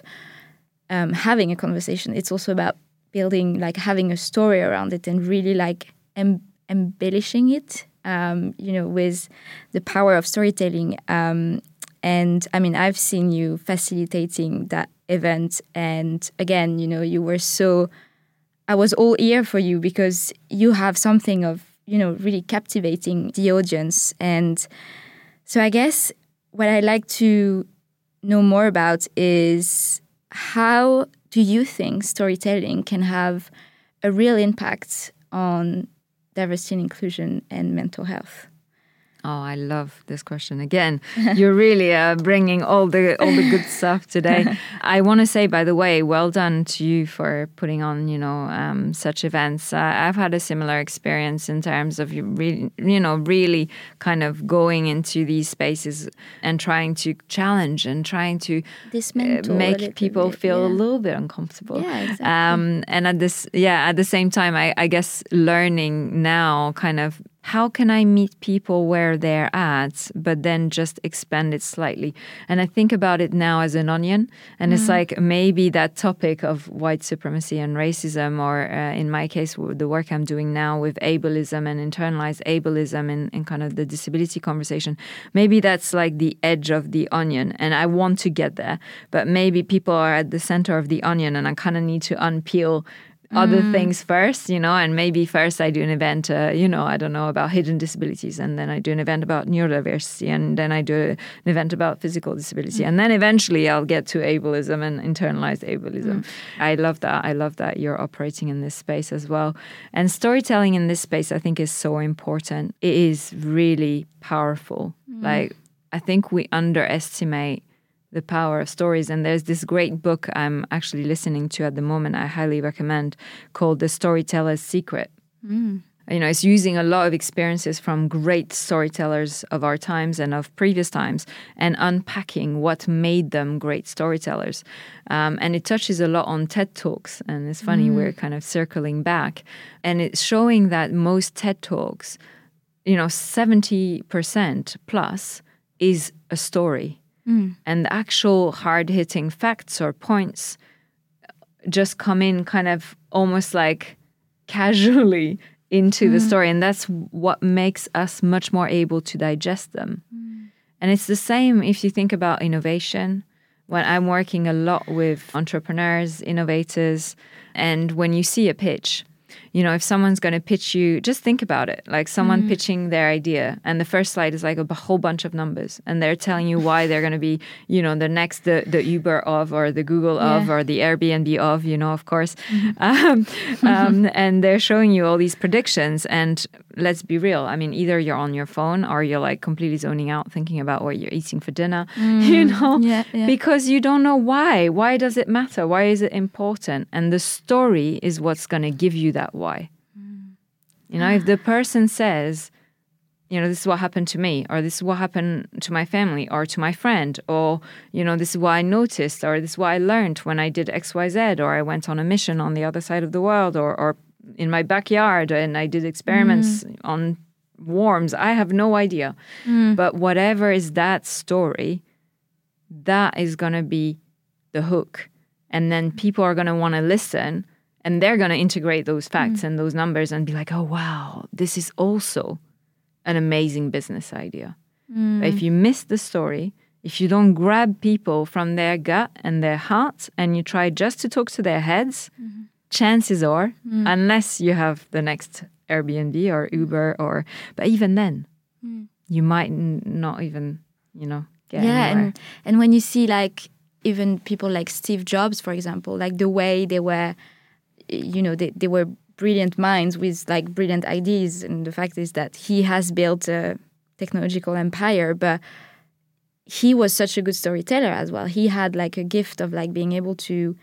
um, having a conversation. It's also about building, like having a story around it and really like em- embellishing it, um, you know, with the power of storytelling. Um, and I mean, I've seen you facilitating that event. And again, you know, you were so, I was all ear for you because you have something of, you know, really captivating the audience. And so I guess what I'd like to know more about is how do you think storytelling can have a real impact on diversity and inclusion and mental health? Oh, I love this question. Again, you're really uh, bringing all the all the good stuff today. I want to say, by the way, well done to you for putting on, you know, um, such events. Uh, I've had a similar experience in terms of, you, re- you know, really kind of going into these spaces and trying to challenge and trying to uh, make people bit, feel yeah. a little bit uncomfortable. Yeah, exactly. Um, and at this, yeah, at the same time, I, I guess learning now kind of, how can I meet people where they're at, but then just expand it slightly? And I think about it now as an onion. And mm. it's like maybe that topic of white supremacy and racism, or uh, in my case, the work I'm doing now with ableism and internalized ableism and, and kind of the disability conversation, maybe that's like the edge of the onion. And I want to get there, but maybe people are at the center of the onion and I kind of need to unpeel other mm. things first, you know, and maybe first I do an event, uh, you know, I don't know, about hidden disabilities, and then I do an event about neurodiversity, and then I do an event about physical disability, mm. and then eventually I'll get to ableism and internalized ableism. Mm. I love that. I love that you're operating in this space as well. And storytelling in this space, I think, is so important. It is really powerful. Mm. Like, I think we underestimate the power of stories. And there's this great book I'm actually listening to at the moment, I highly recommend, called The Storyteller's Secret. Mm. You know, it's using a lot of experiences from great storytellers of our times and of previous times and unpacking what made them great storytellers. Um, and it touches a lot on TED Talks. And it's funny, mm. we're kind of circling back. And it's showing that most TED Talks, you know, seventy percent plus is a story. Mm. And the actual hard-hitting facts or points just come in kind of almost like casually into mm. the story. And that's what makes us much more able to digest them. Mm. And it's the same if you think about innovation. When I'm working a lot with entrepreneurs, innovators, and when you see a pitch, you know, if someone's going to pitch you, just think about it. Like someone mm. pitching their idea, and the first slide is like a b- whole bunch of numbers, and they're telling you why they're going to be, you know, the next the, the Uber of, or the Google yeah. of, or the Airbnb of, you know, of course. um, um, and they're showing you all these predictions. And let's be real. I mean, either you're on your phone or you're like completely zoning out, thinking about what you're eating for dinner, mm. you know, yeah, yeah. because you don't know why. Why does it matter? Why is it important? And the story is what's going to give you that why. Mm. You know, yeah. if the person says, you know, this is what happened to me, or this is what happened to my family or to my friend, or, you know, this is what I noticed, or this is what I learned when I did X Y Z, or I went on a mission on the other side of the world, or, or in my backyard, and I did experiments mm. on worms. I have no idea. Mm. But whatever is that story, that is going to be the hook. And then people are going to want to listen, and they're going to integrate those facts mm. and those numbers and be like, oh, wow, this is also an amazing business idea. Mm. But if you miss the story, If you don't grab people from their gut and their heart and you try just to talk to their heads, mm-hmm. chances are, mm. unless you have the next Airbnb or Uber or, but even then, mm. you might n- not even, you know, get yeah, anywhere. And, and when you see like even people like Steve Jobs, for example, like the way they were, you know, they, they were brilliant minds with like brilliant ideas. And the fact is that he has built a technological empire, but he was such a good storyteller as well. He had like a gift of like being able to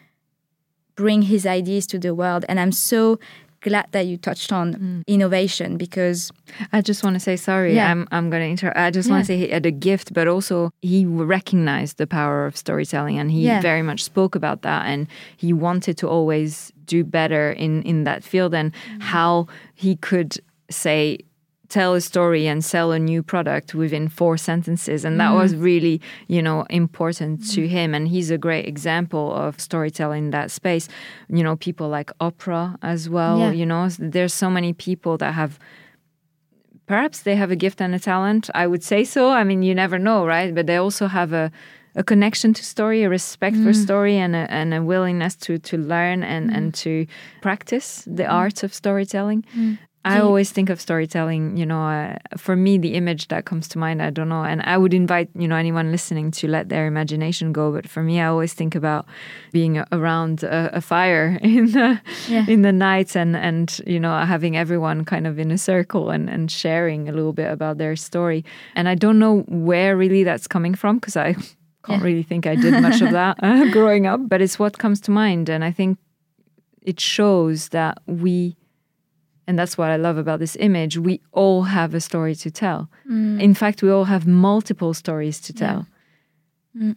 bring his ideas to the world. And I'm so glad that you touched on mm. innovation because... I just want to say, sorry, yeah. I'm I'm going to interrupt. I just yeah. want to say he had a gift, but also he recognized the power of storytelling and he yeah. very much spoke about that. And he wanted to always do better in, in that field and mm. how he could say... tell a story and sell a new product within four sentences. And that mm. was really, you know, important mm. to him. And he's a great example of storytelling in that space. You know, people like Oprah as well, yeah. you know, there's so many people that have, perhaps they have a gift and a talent. I would say so. I mean, you never know, right? But they also have a, a connection to story, a respect mm. for story and a, and a willingness to, to learn and, mm. and to practice the mm. art of storytelling. Mm. I always think of storytelling, you know, uh, for me, the image that comes to mind, I don't know. And I would invite, you know, anyone listening to let their imagination go. But for me, I always think about being around a, a fire in the, yeah. in the night and, and, you know, having everyone kind of in a circle and, and sharing a little bit about their story. And I don't know where really that's coming from because I can't yeah. really think I did much of that uh, growing up. But it's what comes to mind. And I think it shows that we... And that's what I love about this image. We all have a story to tell. Mm. In fact, we all have multiple stories to tell. Yeah. Mm.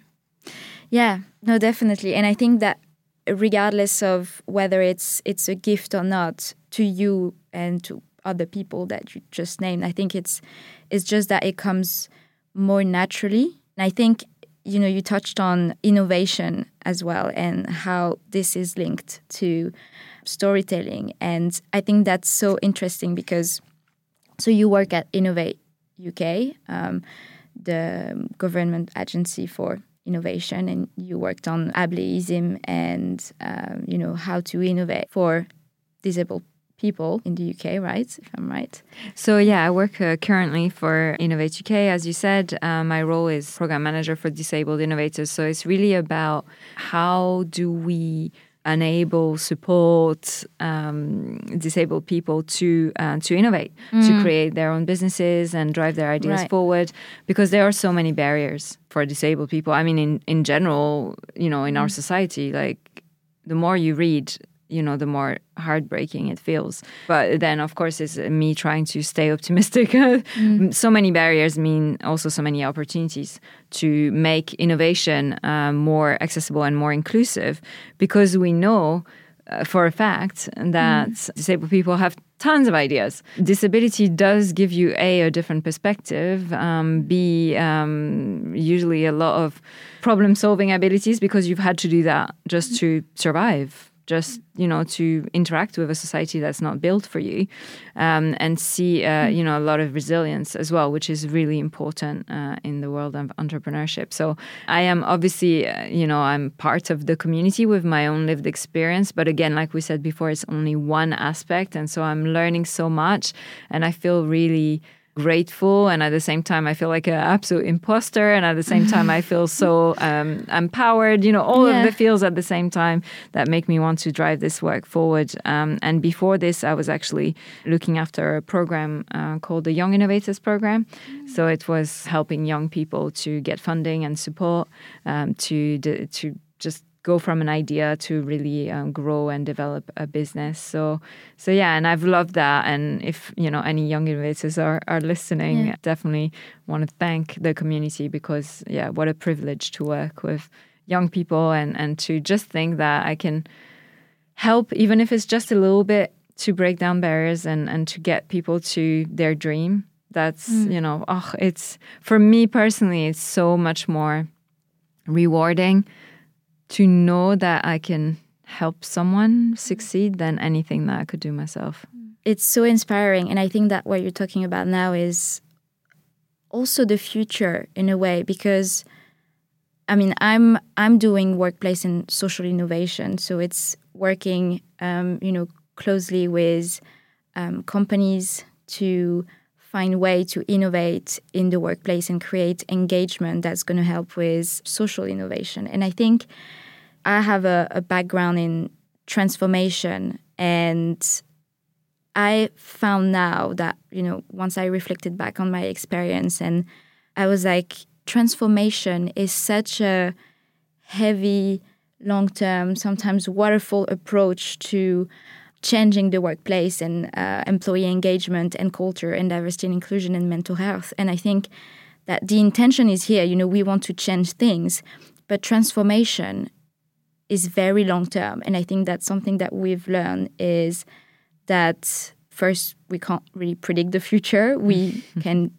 yeah, no, definitely. And I think that regardless of whether it's it's a gift or not to you and to other people that you just named, I think it's it's just that it comes more naturally. And I think, you know, you touched on innovation as well and how this is linked to storytelling. And I think that's so interesting because, so you work at Innovate U K, um, the government agency for innovation, and you worked on ableism and, um, you know, how to innovate for disabled people in the U K, right? If I'm right. So yeah, I work uh, currently for Innovate U K. As you said, uh, my role is program manager for disabled innovators. So it's really about how do we enable, support um, disabled people to uh, to innovate, mm. to create their own businesses and drive their ideas right. forward, because there are so many barriers for disabled people. I mean, in, in general, you know, in mm. our society, like the more you read, you know, the more heartbreaking it feels. But then, of course, it's me trying to stay optimistic. mm. So many barriers mean also so many opportunities to make innovation uh, more accessible and more inclusive, because we know uh, for a fact that mm. disabled people have tons of ideas. Disability does give you, A, a different perspective, um, B, um, usually a lot of problem-solving abilities, because you've had to do that just mm. to survive. Just, you know, to interact with a society that's not built for you, um, and see, uh, you know, a lot of resilience as well, which is really important uh, in the world of entrepreneurship. So I am obviously, uh, you know, I'm part of the community with my own lived experience. But again, like we said before, it's only one aspect. And so I'm learning so much and I feel really grateful, and at the same time I feel like an absolute imposter, and at the same time I feel so um, empowered, you know, all yeah. of the feels at the same time that make me want to drive this work forward. Um, and before this I was actually looking after a program uh, called the Young Innovators Program. Mm. So it was helping young people to get funding and support um, to d- to just go from an idea to really um, grow and develop a business. So, so yeah, and I've loved that. And if, you know, any young innovators are, are listening, yeah. I definitely want to thank the community, because yeah, what a privilege to work with young people and, and to just think that I can help, even if it's just a little bit, to break down barriers and, and to get people to their dream. That's, mm. you know, oh, it's, for me personally, it's so much more rewarding to know that I can help someone succeed than anything that I could do myself. It's so inspiring. And I think that what you're talking about now is also the future in a way, because I mean, I'm I'm doing workplace and social innovation, so it's working, um, you know, closely with um, companies to find a way to innovate in the workplace and create engagement that's going to help with social innovation. And I think I have a, a background in transformation, and I found now that, you know, once I reflected back on my experience, and I was like, transformation is such a heavy, long-term, sometimes waterfall approach to changing the workplace and uh, employee engagement and culture and diversity and inclusion and mental health. And I think that the intention is here, you know, we want to change things, but transformation is very long-term. And I think that's something that we've learned is that first, we can't really predict the future. We can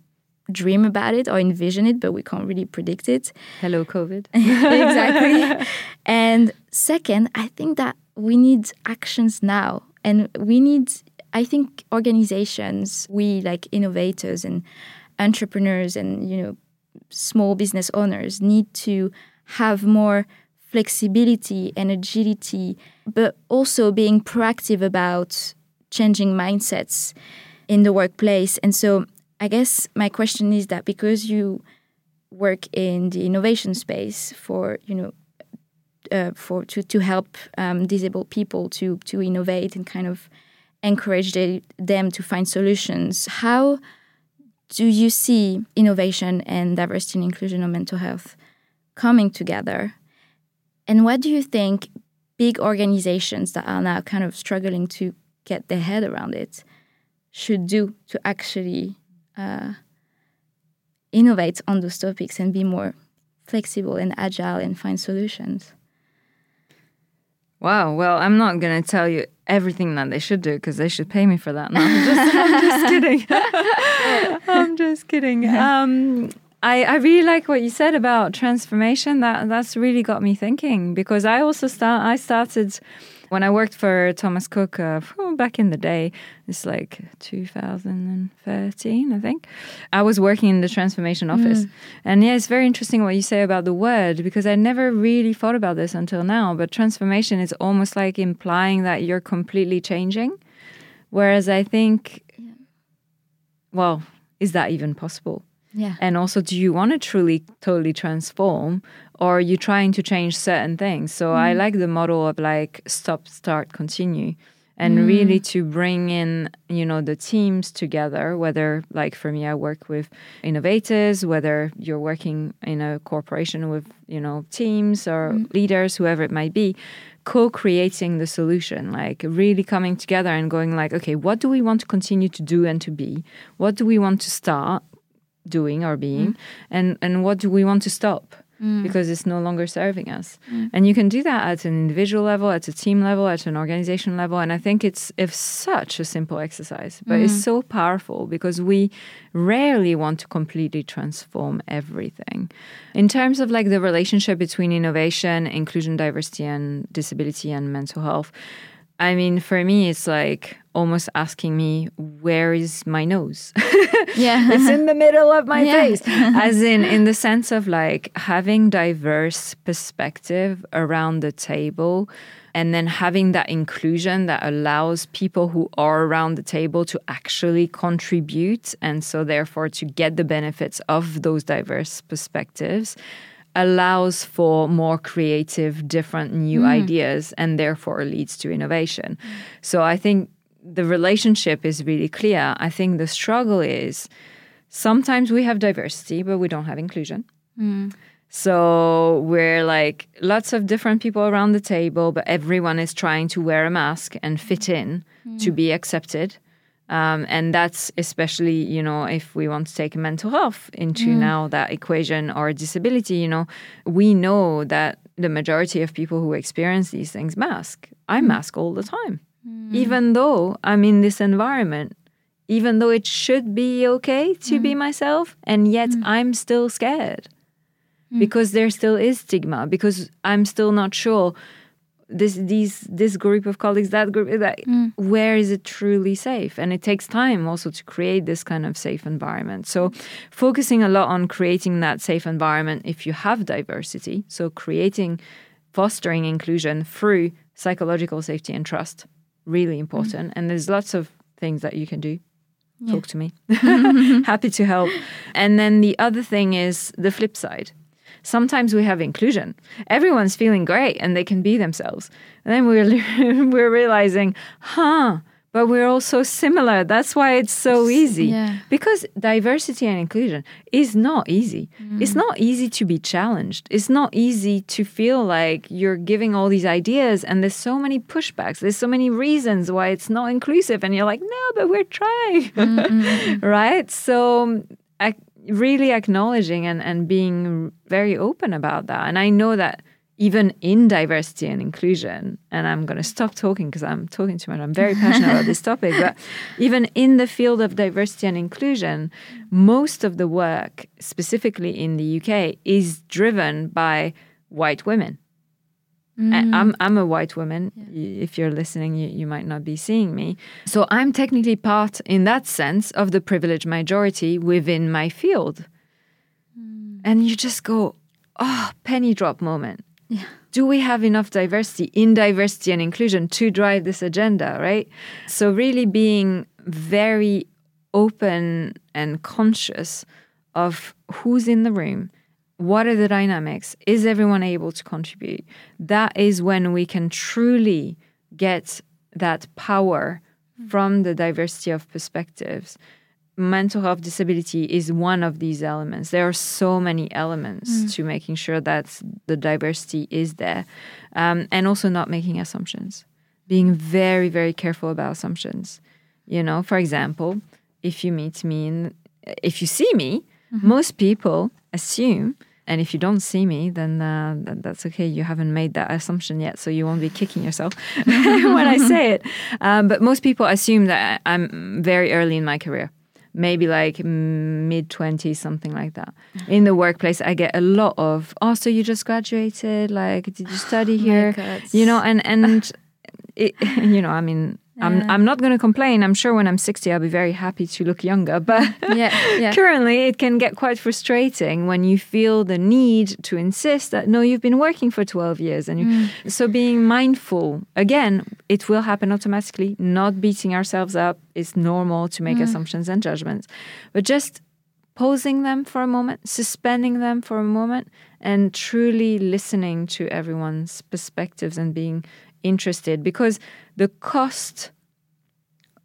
dream about it or envision it, but we can't really predict it. Hello, COVID. Exactly. And second, I think that we need actions now. And we need, I think organizations, we like innovators and entrepreneurs and, you know, small business owners need to have more flexibility and agility, but also being proactive about changing mindsets in the workplace. And so I guess my question is that because you work in the innovation space for, you know, uh, for to to help um, disabled people to to innovate and kind of encourage they, them to find solutions, how do you see innovation and diversity and inclusion and mental health coming together? And what do you think big organizations that are now kind of struggling to get their head around it should do to actually Uh, innovate on those topics and be more flexible and agile and find solutions? Wow, well, I'm not going to tell you everything that they should do because they should pay me for that. No, I'm just, I'm just kidding. I'm just kidding. Um, I, I really like what you said about transformation. That That's really got me thinking, because I also start, I started... When I worked for Thomas Cook uh, back in the day, it's like two thousand thirteen, I think, I was working in the transformation office. Mm. And yeah, it's very interesting what you say about the word, because I never really thought about this until now. But transformation is almost like implying that you're completely changing. Whereas I think, yeah. well, is that even possible? Yeah. And also, do you want to truly, totally transform, or are you trying to change certain things? So mm. I like the model of like stop, start, continue, and mm. really to bring in, you know, the teams together, whether like for me, I work with innovators, whether you're working in a corporation with, you know, teams or mm. leaders, whoever it might be, co-creating the solution, like really coming together and going like, okay, what do we want to continue to do and to be? What do we want to start doing or being, mm. and and what do we want to stop mm. because it's no longer serving us? Mm. And you can do that at an individual level, at a team level, at an organization level. And I think it's it's such a simple exercise, but mm. it's so powerful, because we rarely want to completely transform everything. In terms of like the relationship between innovation, inclusion, diversity, and disability and mental health, I mean, for me, it's like almost asking me, where is my nose? Yeah, it's in the middle of my yeah. face. As in, in the sense of like having diverse perspective around the table, and then having that inclusion that allows people who are around the table to actually contribute. And so therefore to get the benefits of those diverse perspectives allows for more creative, different, new mm. ideas, and therefore leads to innovation. Mm. So I think the relationship is really clear. I think the struggle is sometimes we have diversity, but we don't have inclusion. Mm. So we're like lots of different people around the table, but everyone is trying to wear a mask and fit in mm. to be accepted. Um, and that's especially, you know, if we want to take mental health into mm. now that equation, or disability, you know, we know that the majority of people who experience these things mask. I mm. mask all the time, mm. even though I'm in this environment, even though it should be okay to mm. be myself. And yet mm. I'm still scared mm. because there still is stigma, because I'm still not sure this these this group of colleagues, that group, that, mm. where is it truly safe? And it takes time also to create this kind of safe environment. So focusing a lot on creating that safe environment if you have diversity. So creating, fostering inclusion through psychological safety and trust, really important. Mm. And there's lots of things that you can do. Yeah. Talk to me. Happy to help. And then the other thing is the flip side. Sometimes we have inclusion. Everyone's feeling great and they can be themselves. And then we're we're realizing, huh, but we're all so similar. That's why it's so easy. Yeah. Because diversity and inclusion is not easy. Mm. It's not easy to be challenged. It's not easy to feel like you're giving all these ideas and there's so many pushbacks. There's so many reasons why it's not inclusive. And you're like, no, but we're trying. Mm-hmm. Right? So I really acknowledging and, and being very open about that. And I know that even in diversity and inclusion, and I'm going to stop talking because I'm talking too much, I'm very passionate about this topic, but even in the field of diversity and inclusion, most of the work, specifically in the U K, is driven by white women. Mm. I'm I'm a white woman. Yeah. If you're listening, you, you might not be seeing me. So I'm technically part, in that sense, of the privileged majority within my field. Mm. And you just go, oh, penny drop moment. Yeah. Do we have enough diversity in diversity and inclusion to drive this agenda, right? So really being very open and conscious of who's in the room. What are the dynamics? Is everyone able to contribute? That is when we can truly get that power from the diversity of perspectives. Mental health disability is one of these elements. There are so many elements mm. to making sure that the diversity is there. Um, and also not making assumptions. Being very, very careful about assumptions. You know, for example, if you meet me, in, if you see me, mm-hmm. most people assume. And if you don't see me, then uh, that, that's okay. You haven't made that assumption yet, so you won't be kicking yourself when I say it. Um, but most people assume that I'm very early in my career, maybe like mid-twenties, something like that. In the workplace, I get a lot of, oh, so you just graduated? Like, did you study here? Oh, you know, and, and it, you know, I mean, I'm I'm not going to complain. I'm sure when I'm sixty, I'll be very happy to look younger. But yeah, yeah. currently, it can get quite frustrating when you feel the need to insist that, no, you've been working for twelve years. And you, mm. so being mindful, again, it will happen automatically. Not beating ourselves up. It's normal to make mm. assumptions and judgments. But just pausing them for a moment, suspending them for a moment, and truly listening to everyone's perspectives and being interested, because the cost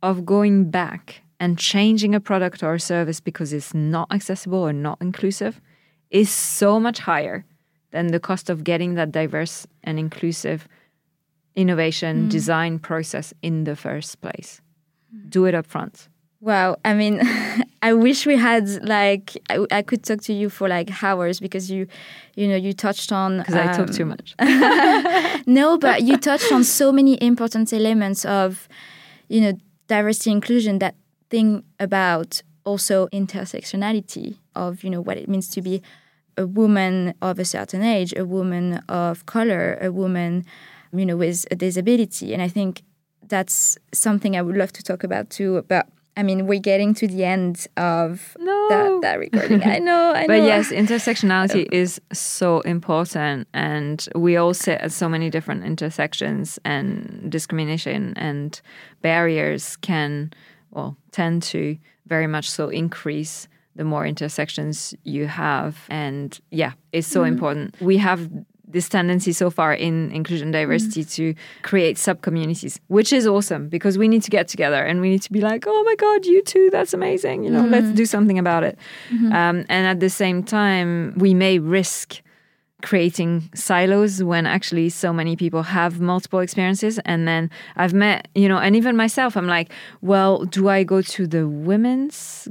of going back and changing a product or a service because it's not accessible or not inclusive is so much higher than the cost of getting that diverse and inclusive innovation mm. design process in the first place. Mm. Do it up front. Wow. I mean, I wish we had like, I, I could talk to you for like hours because you, you know, you touched on... Because um, I talk too much. No, but you touched on so many important elements of, you know, diversity, inclusion, that thing about also intersectionality of, you know, what it means to be a woman of a certain age, a woman of color, a woman, you know, with a disability. And I think that's something I would love to talk about too, about I mean, we're getting to the end of no. that, that recording. I know, I know. But yes, intersectionality is so important. And we all sit at so many different intersections, and discrimination and barriers can, well, tend to very much so increase the more intersections you have. And yeah, it's so mm-hmm. important. We have this tendency so far in inclusion diversity mm. to create sub-communities, which is awesome because we need to get together and we need to be like, oh my God, you too, that's amazing. You know, mm. let's do something about it. Mm-hmm. Um, and at the same time, we may risk creating silos when actually so many people have multiple experiences. And then I've met, you know, and even myself, I'm like, well, do I go to the women's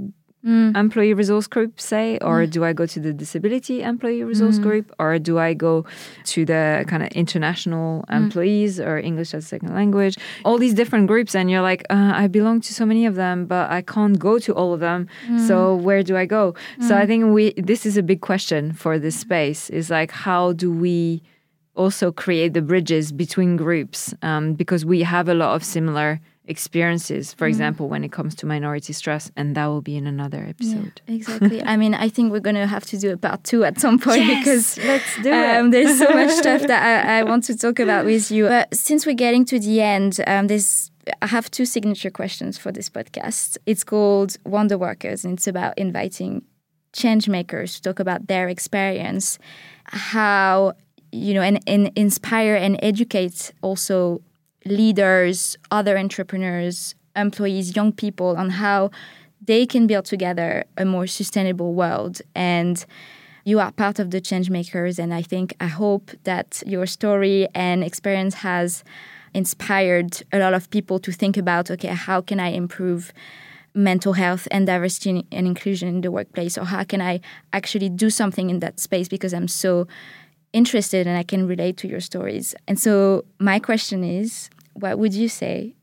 Mm. employee resource group, say, or mm. do I go to the disability employee resource mm. group, or do I go to the kind of international employees mm. or English as a second language, all these different groups, and you're like, uh, I belong to so many of them, but I can't go to all of them, mm. so where do I go? Mm. So I think we this is a big question for this space, is like, how do we also create the bridges between groups, um, because we have a lot of similar experiences, for mm. example, when it comes to minority stress, and that will be in another episode. Yeah, exactly. I mean, I think we're going to have to do a part two at some point, yes, because let's do um, it. There's so much stuff that I, I want to talk about with you. But since we're getting to the end, um, there's I have two signature questions for this podcast. It's called WonderWorkers, and it's about inviting change makers to talk about their experience, how, you know, and, and inspire and educate also leaders, other entrepreneurs, employees, young people on how they can build together a more sustainable world. And you are part of the change makers. And I think, I hope that your story and experience has inspired a lot of people to think about, okay, how can I improve mental health and diversity and inclusion in the workplace? Or how can I actually do something in that space, because I'm so interested and I can relate to your stories. And so my question is, what would you say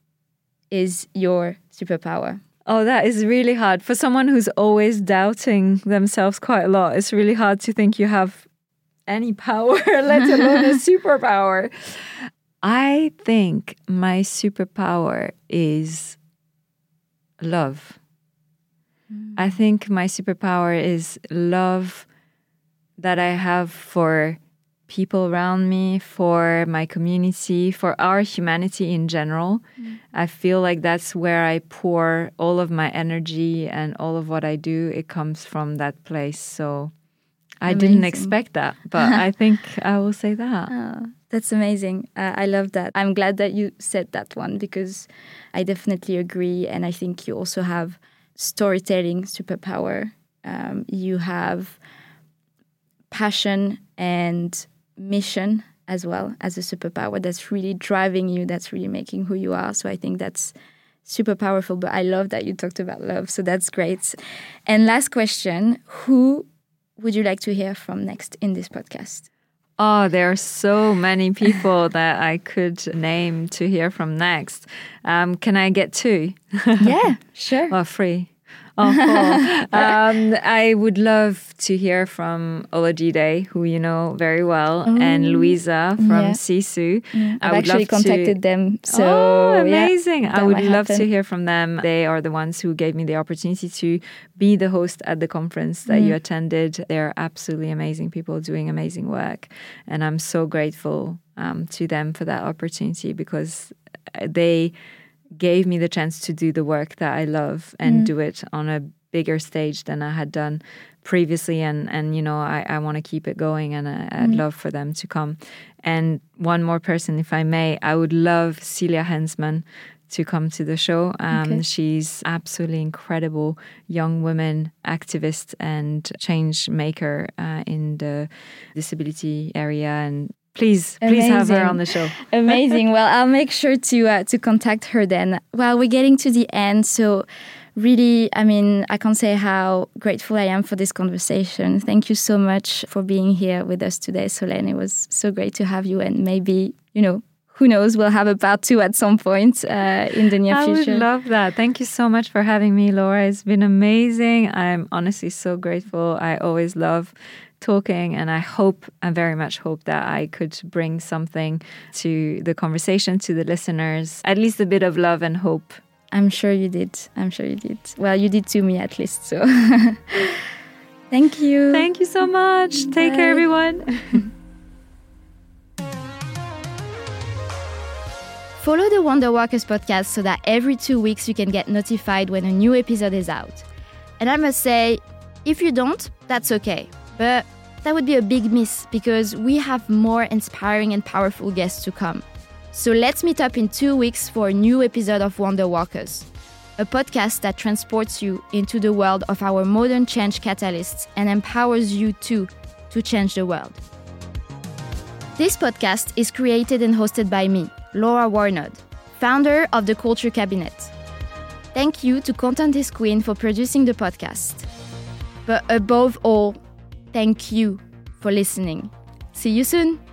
is your superpower? Oh, that is really hard. For someone who's always doubting themselves quite a lot, it's really hard to think you have any power, let alone a superpower. I think my superpower is love. Mm. I think my superpower is love that I have for people around me, for my community, for our humanity in general. Mm. I feel like that's where I pour all of my energy and all of what I do. It comes from that place. So I Amazing. Didn't expect that, but I think I will say that. Oh. That's amazing. Uh, I love that. I'm glad that you said that one, because I definitely agree. And I think you also have storytelling superpower. Um, you have passion and mission as well as a superpower that's really driving you, that's really making who you are. So I think that's super powerful. But I love that you talked about love. So that's great. And last question, who would you like to hear from next in this podcast? Oh, there are so many people that I could name to hear from next. Um, can I get two? Yeah, sure. Well, three. Oh, cool. um, I would love to hear from Olajide, who you know very well, mm. and Luisa from yeah. Sisu. Yeah. I've I would actually love contacted to... them. So oh, amazing. Yeah, I would love happen. to hear from them. They are the ones who gave me the opportunity to be the host at the conference that mm. you attended. They're absolutely amazing people doing amazing work. And I'm so grateful um, to them for that opportunity, because they gave me the chance to do the work that I love and mm. do it on a bigger stage than I had done previously. And, and you know, I, I want to keep it going, and I, I'd mm. love for them to come. And one more person, if I may, I would love Celia Hensman to come to the show. Um, okay. She's absolutely incredible young woman activist and change maker uh, in the disability area, and Please, Amazing. please have her on the show. Amazing. Well, I'll make sure to uh, to contact her then. Well, we're getting to the end. So really, I mean, I can't say how grateful I am for this conversation. Thank you so much for being here with us today, Solène. It was so great to have you. And maybe, you know, who knows, we'll have a part two at some point uh, in the near I future. I would love that. Thank you so much for having me, Laura. It's been amazing. I'm honestly so grateful. I always love talking, and I hope, I very much hope that I could bring something to the conversation, to the listeners, at least a bit of love and hope. I'm sure you did. I'm sure you did. Well, you did to me at least. So thank you. Thank you so much. Bye. Take care, everyone. Follow the WonderWorkers podcast so that every two weeks you can get notified when a new episode is out. And I must say, if you don't, that's okay. But that would be a big miss, because we have more inspiring and powerful guests to come. So let's meet up in two weeks for a new episode of WonderWorkers, a podcast that transports you into the world of our modern change catalysts and empowers you too to change the world. This podcast is created and hosted by me, Laura Warnod, founder of The Culture Cabinet. Thank you to Contentis Queen for producing the podcast. But above all, thank you for listening. See you soon!